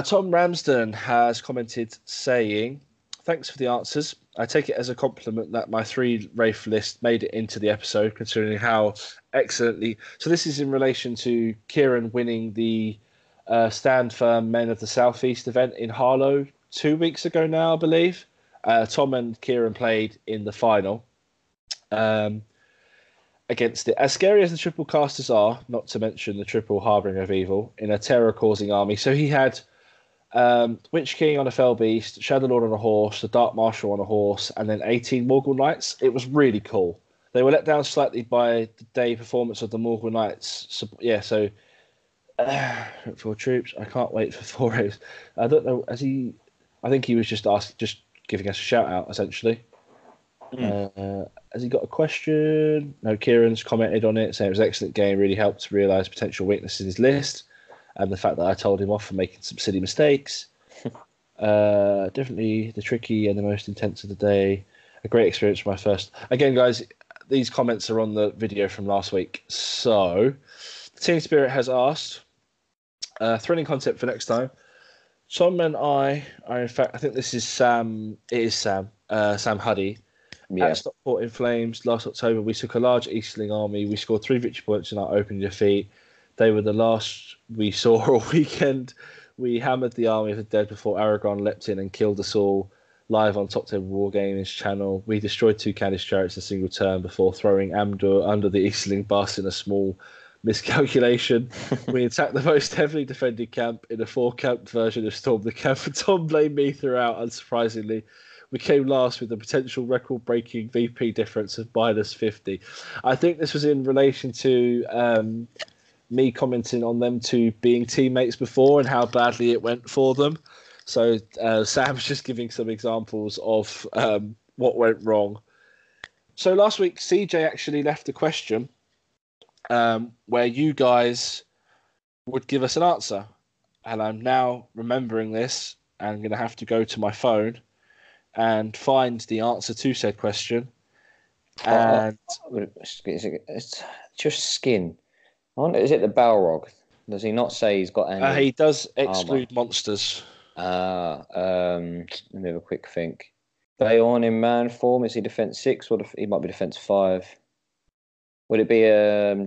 Tom Ramsden has commented saying, "Thanks for the answers. I take it as a compliment that my 3 Wraith list made it into the episode, considering how excellently..." So this is in relation to Kieran winning the Stand Firm Men of the Southeast event in Harlow 2 weeks ago now, I believe. Tom and Kieran played in the final. against it. As scary as the triple casters are, not to mention the triple harbinger of evil, in a terror-causing army. So he had Witch King on a Fell Beast, Shadow Lord on a horse, the Dark Marshal on a horse, and then 18 Morgul Knights. It was really cool. They were let down slightly by the day performance of the Morgul Knights. So, yeah, so... for troops, I can't wait for forays. I don't know, as he... I think he was just giving us a shout-out, essentially. Mm. Has he got a question? No, Kieran's commented on it, saying it was an excellent game, really helped to realise potential weaknesses in his list, and the fact that I told him off for making some silly mistakes. Definitely the tricky and the most intense of the day. A great experience for my first... Again, guys, these comments are on the video from last week. So, Team Spirit has asked, thrilling concept for next time. Tom and I are, in fact, I think this is Sam. It is Sam. Sam Huddy. Yeah. At Stockport in Flames last October, we took a large Eastling army. We scored 3 victory points in our opening defeat. They were the last we saw all weekend. We hammered the army of the dead before Aragorn leapt in and killed us all. Live on Top Table Wargaming's channel, we destroyed 2 Khandish Chariots in a single turn before throwing Amdur under the Eastling bus in a small miscalculation. We attacked the most heavily defended camp in a 4-camp version of Storm the Camp. Tom blamed me throughout, unsurprisingly. We came last with a potential record-breaking VP difference of minus 50. I think this was in relation to me commenting on them two being teammates before and how badly it went for them. So Sam's just giving some examples of what went wrong. So last week, CJ actually left a question where you guys would give us an answer. And I'm now remembering this, and I'm going to have to go to my phone and find the answer to said question. And it's just skin. I wonder, is it the Balrog? Does he not say he's got any? He does exclude armor. Monsters. Let me have a quick think. Bayorn in man form, is he defense 6? Or he might be defense 5. Would it be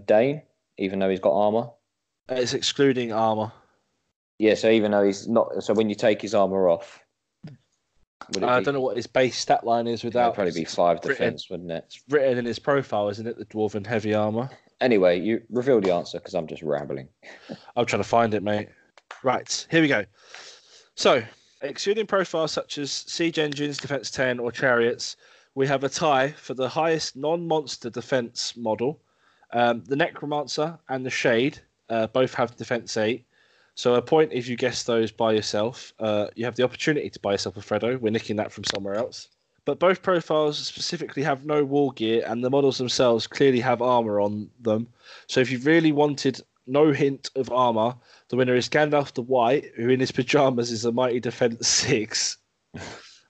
Dane, even though he's got armor? It's excluding armor. Yeah, so even though he's not, so when you take his armor off, I don't know what his base stat line is without. It'd probably be 5 defense, wouldn't it? It's written in his profile, isn't it? The dwarven heavy armor. Anyway, you reveal the answer because I'm just rambling. I'm trying to find it, mate. Right, here we go. So, excluding profiles such as Siege Engines, Defense 10, or Chariots, we have a tie for the highest non-monster defense model. The Necromancer and the Shade both have defense 8. So a point if you guess those by yourself. You have the opportunity to buy yourself a Freddo. We're nicking that from somewhere else. But both profiles specifically have no war gear, and the models themselves clearly have armor on them. So if you really wanted no hint of armor, the winner is Gandalf the White, who in his pajamas is a mighty defense 6.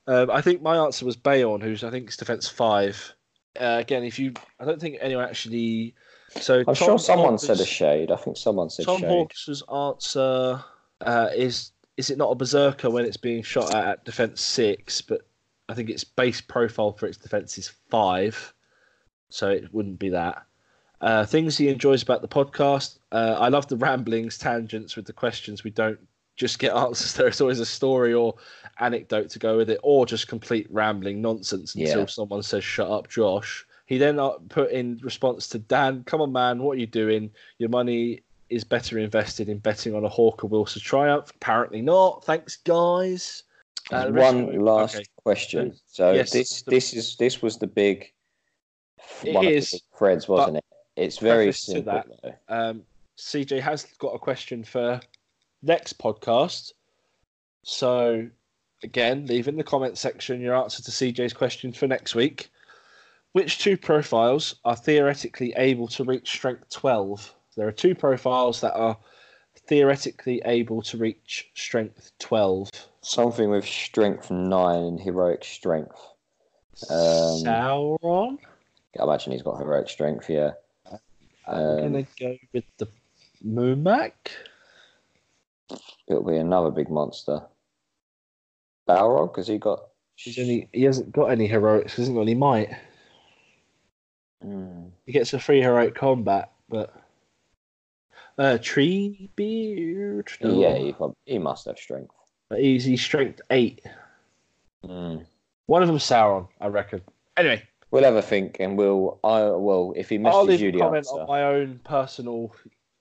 I think my answer was Bayorn, who's I think is defense 5. Again, if you, I don't think anyone actually. So I'm sure someone said a shade. I think someone said Tom Shade. Tom Hawks's answer is it not a berserker when it's being shot at defense 6? But I think its base profile for its defense is 5, so it wouldn't be that. Things he enjoys about the podcast. I love the ramblings, tangents with the questions. We don't just get answers. There's always a story or anecdote to go with it, or just complete rambling nonsense until someone says, "Shut up, Josh." He then put in response to Dan, "Come on, man, what are you doing? Your money is better invested in betting on a Hawker Wilson Triumph." Apparently not. Thanks, guys. One last question. So yes, this was the big. One of the big threads, wasn't it? It's very simple. CJ has got a question for next podcast. So again, leave in the comment section your answer to CJ's question for next week. Which two profiles are theoretically able to reach strength 12? There are two profiles that are theoretically able to reach strength 12. Something with strength 9 and heroic strength. Sauron? I imagine he's got heroic strength, yeah. I'm going to go with the Mumak. It'll be another big monster. Balrog, has he got... He hasn't got any heroics, he hasn't got any might. He gets a free heroic combat, but tree beard. No. Yeah, he must have strength. But he's strength 8. One of them Sauron, I reckon. Anyway, We'll have a think, and we'll. If he messages you the answer, I'll leave a comment on my own personal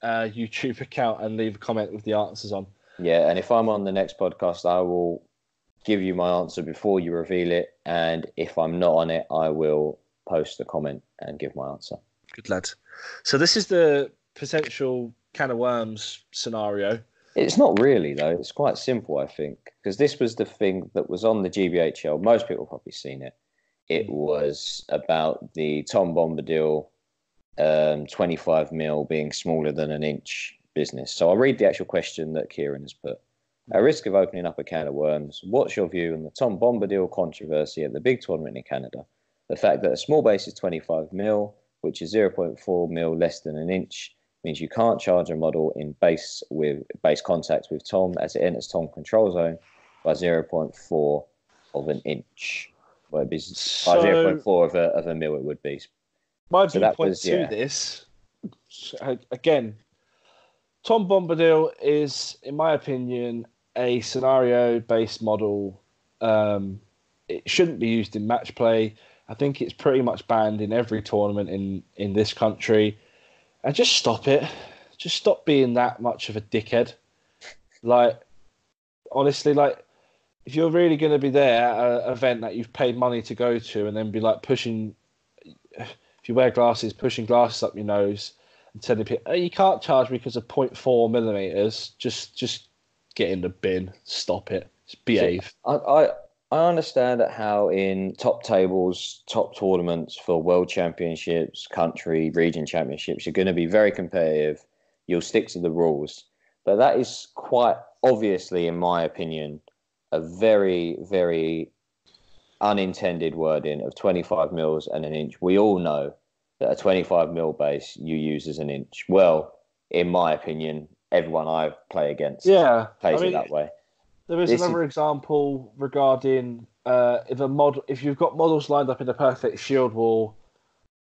YouTube account and leave a comment with the answers on. Yeah, and if I'm on the next podcast, I will give you my answer before you reveal it, and if I'm not on it, I will post the comment and give my answer. Good lad. So this is the potential can of worms scenario. It's not really, though. It's quite simple, I think, because this was the thing that was on the GBHL. Most people have probably seen it. It was about the Tom Bombadil 25 mil being smaller than an inch business. So I'll read the actual question that Kieran has put. At risk of opening up a can of worms, what's your view on the Tom Bombadil controversy at the big tournament in Canada? The fact that a small base is 25 mil, which is 0.4 mil less than an inch, means you can't charge a model in base with base contact with Tom as it enters Tom control zone by 0.4 of an inch. Well, it'd be so, by 0.4 of a mil it would be. My viewpoint to this, again, Tom Bombadil is, in my opinion, a scenario-based model. It shouldn't be used in match play. I think it's pretty much banned in every tournament in this country. And just stop it. Just stop being that much of a dickhead. Like, honestly, like, if you're really going to be there at an event that you've paid money to go to and then be like pushing, if you wear glasses, pushing glasses up your nose and telling people, oh, you can't charge me because of 0.4 millimeters, just get in the bin. Stop it. Just behave. I understand that how in top tables, top tournaments for world championships, country, region championships, you're going to be very competitive. You'll stick to the rules. But that is quite obviously, in my opinion, a very, very unintended wording of 25 mils and an inch. We all know that a 25 mil base you use as an inch. Well, in my opinion, everyone I play against plays it that way. There is another example regarding if you've got models lined up in a perfect shield wall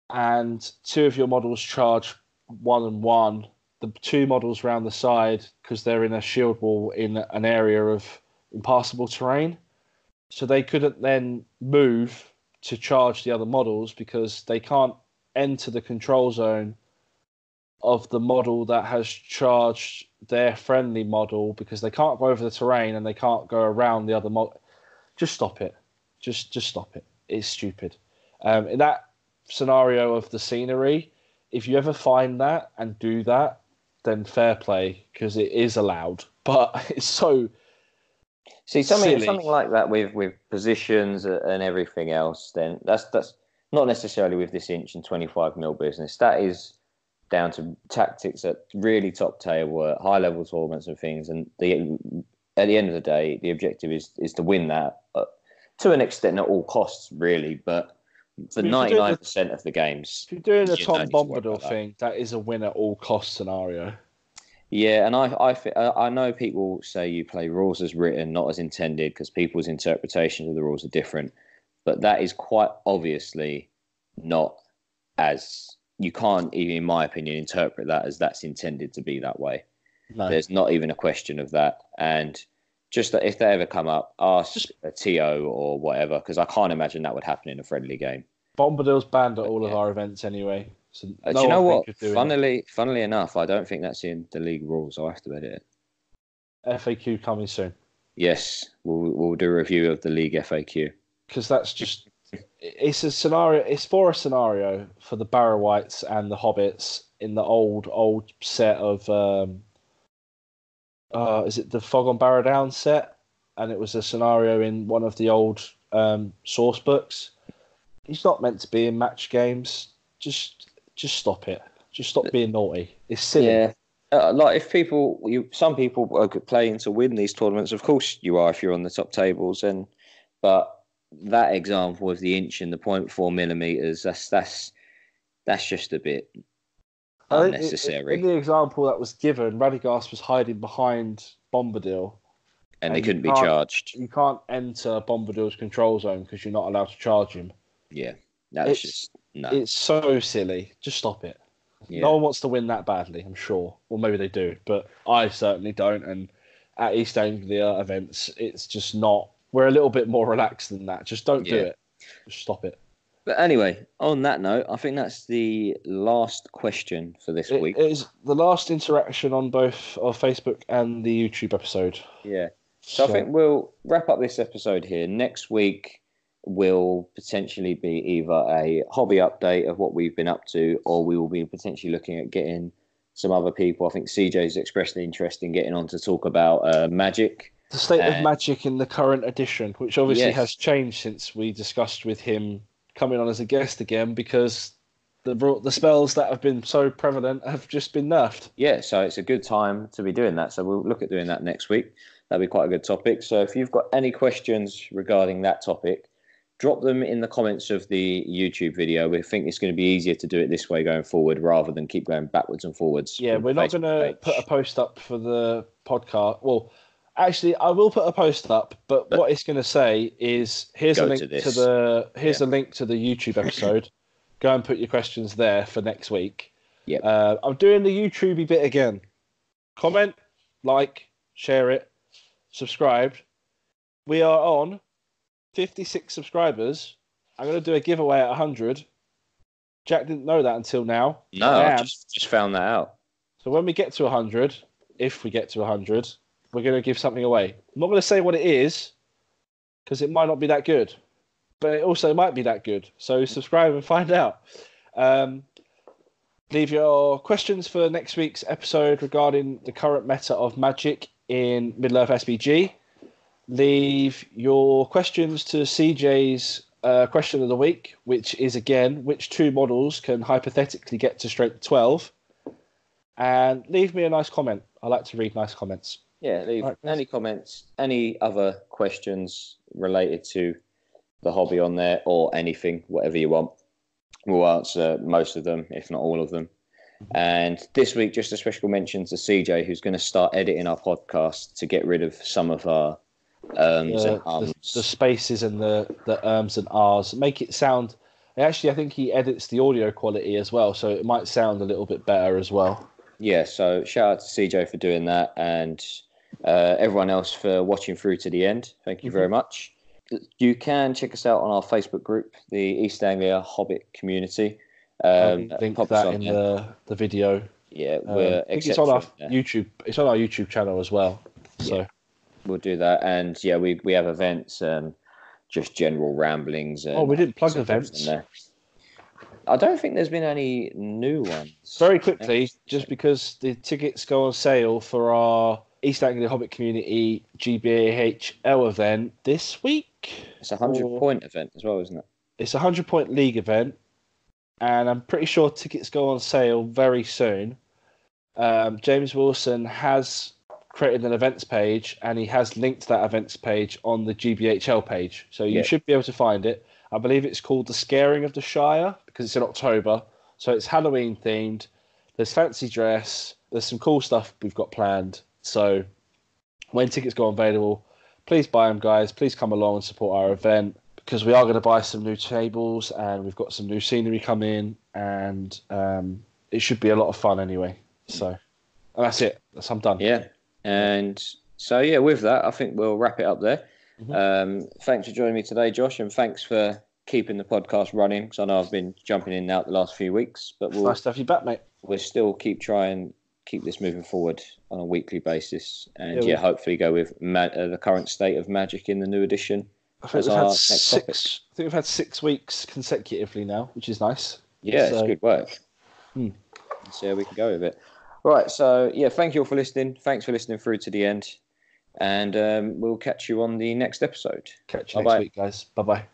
and two of your models charge one and one, the two models round the side because they're in a shield wall in an area of impassable terrain, so they couldn't then move to charge the other models because they can't enter the control zone of the model that has charged their friendly model because they can't go over the terrain and they can't go around the other model. Just stop it. Just stop it. It's stupid. In that scenario of the scenery, if you ever find that and do that, then fair play because it is allowed. But it's so see something like that with positions and everything else. Then that's not necessarily with this inch and 25 mil business. That is down to tactics at really top table, at high level tournaments and things. And at the end of the day, the objective is to win that to an extent, not all costs really, but for 99% of the games. If you're doing the Tom Bombadil thing, that is a win at all cost scenario. Yeah, and I know people say you play rules as written, not as intended, because people's interpretations of the rules are different. But that is quite obviously not as... You can't even, in my opinion, interpret that as that's intended to be that way. No. There's not even a question of that. And just that if they ever come up, ask a TO or whatever, because I can't imagine that would happen in a friendly game. Bombadil's banned at all of our events anyway. So do you know what? Funnily enough, I don't think that's in the league rules. I'll have to edit it. FAQ coming soon. Yes, we'll do a review of the league FAQ. Because that's just... It's a scenario. It's for a scenario for the Barrowites and the Hobbits in the old set of. Is it the Fog on Barrow Down set? And it was a scenario in one of the old source books. He's not meant to be in match games. Just stop it. Just stop being naughty. It's silly. Yeah. Like if people, some people are playing to win these tournaments. Of course you are if you're on the top tables, but. That example of the inch and the 0.4 millimeters, that's just a bit unnecessary. In the example that was given, Radagast was hiding behind Bombadil, and they couldn't be charged. You can't enter Bombadil's control zone because you're not allowed to charge him. Yeah, that's just no. It's so silly. Just stop it. Yeah. No one wants to win that badly, I'm sure. Well, maybe they do, but I certainly don't. And at East Anglia events, it's just not. We're a little bit more relaxed than that. Just don't do it. Just stop it. But anyway, on that note, I think that's the last question for this week. It is the last interaction on both our Facebook and the YouTube episode. Yeah. So I think we'll wrap up this episode here. Next week will potentially be either a hobby update of what we've been up to, or we will be potentially looking at getting some other people. I think CJ's expressed an interest in getting on to talk about magic. The state of magic in the current edition, which obviously has changed since we discussed with him coming on as a guest again, because the spells that have been so prevalent have just been nerfed. Yeah, so it's a good time to be doing that. So we'll look at doing that next week. That'll be quite a good topic. So if you've got any questions regarding that topic, drop them in the comments of the YouTube video. We think it's going to be easier to do it this way going forward rather than keep going backwards and forwards. Yeah, we're not going to put a post up for the podcast. Well, actually, I will put a post up, but what it's going to say is, here's a link to the YouTube episode. Go and put your questions there for next week. Yeah, I'm doing the YouTube bit again. Comment, like, share it, subscribe. We are on 56 subscribers. I'm going to do a giveaway at 100. Jack didn't know that until now. No, I just found that out. So when we get to 100, if we get to 100. We're going to give something away. I'm not going to say what it is because it might not be that good, but it also might be that good. So subscribe and find out. Leave your questions for next week's episode regarding the current meta of magic in Middle-earth SBG. Leave your questions to CJ's question of the week, which is, again, which two models can hypothetically get to strength 12? And leave me a nice comment. I like to read nice comments. Yeah, leave any comments, any other questions related to the hobby on there, or anything, whatever you want. We'll answer most of them, if not all of them. And this week, just a special mention to CJ, who's going to start editing our podcast to get rid of some of our and ums. The spaces and the ums and ahs. Make it sound... Actually, I think he edits the audio quality as well, so it might sound a little bit better as well. Yeah, so shout out to CJ for doing that, and... everyone else for watching through to the end. Thank you very much. You can check us out on our Facebook group, the East Anglia Hobbit Community. Link that in the video. Yeah, I think it's on our YouTube. It's on our YouTube channel as well. So yeah, we'll do that, and yeah, we have events and just general ramblings. And we didn't plug events. I don't think there's been any new ones. Very quickly, just because the tickets go on sale for our East Anglia Hobbit Community GBHL event this week. It's a 100-point event as well, isn't it? It's a 100-point league event, and I'm pretty sure tickets go on sale very soon. James Wilson has created an events page, and he has linked that events page on the GBHL page, so you should be able to find it. I believe it's called The Scaring of the Shire, because it's in October, so it's Halloween-themed. There's fancy dress. There's some cool stuff we've got planned. So when tickets go available, please buy them, guys. Please come along and support our event, because we are going to buy some new tables, and we've got some new scenery coming, and it should be a lot of fun anyway. So and that's it. I'm done. Yeah. And so, yeah, with that, I think we'll wrap it up there. Thanks for joining me today, Josh, and thanks for keeping the podcast running, because I know I've been jumping in and out the last few weeks. But it's nice to have you back, mate. We'll still keep this moving forward on a weekly basis, and hopefully go with the current state of magic in the new edition. I think we've had 6 weeks consecutively now, which is nice. Yeah, it's good work. So we can go with it. Right, so yeah, thank you all for listening. Thanks for listening through to the end, and we'll catch you on the next episode. Catch you next week, guys. Bye-bye.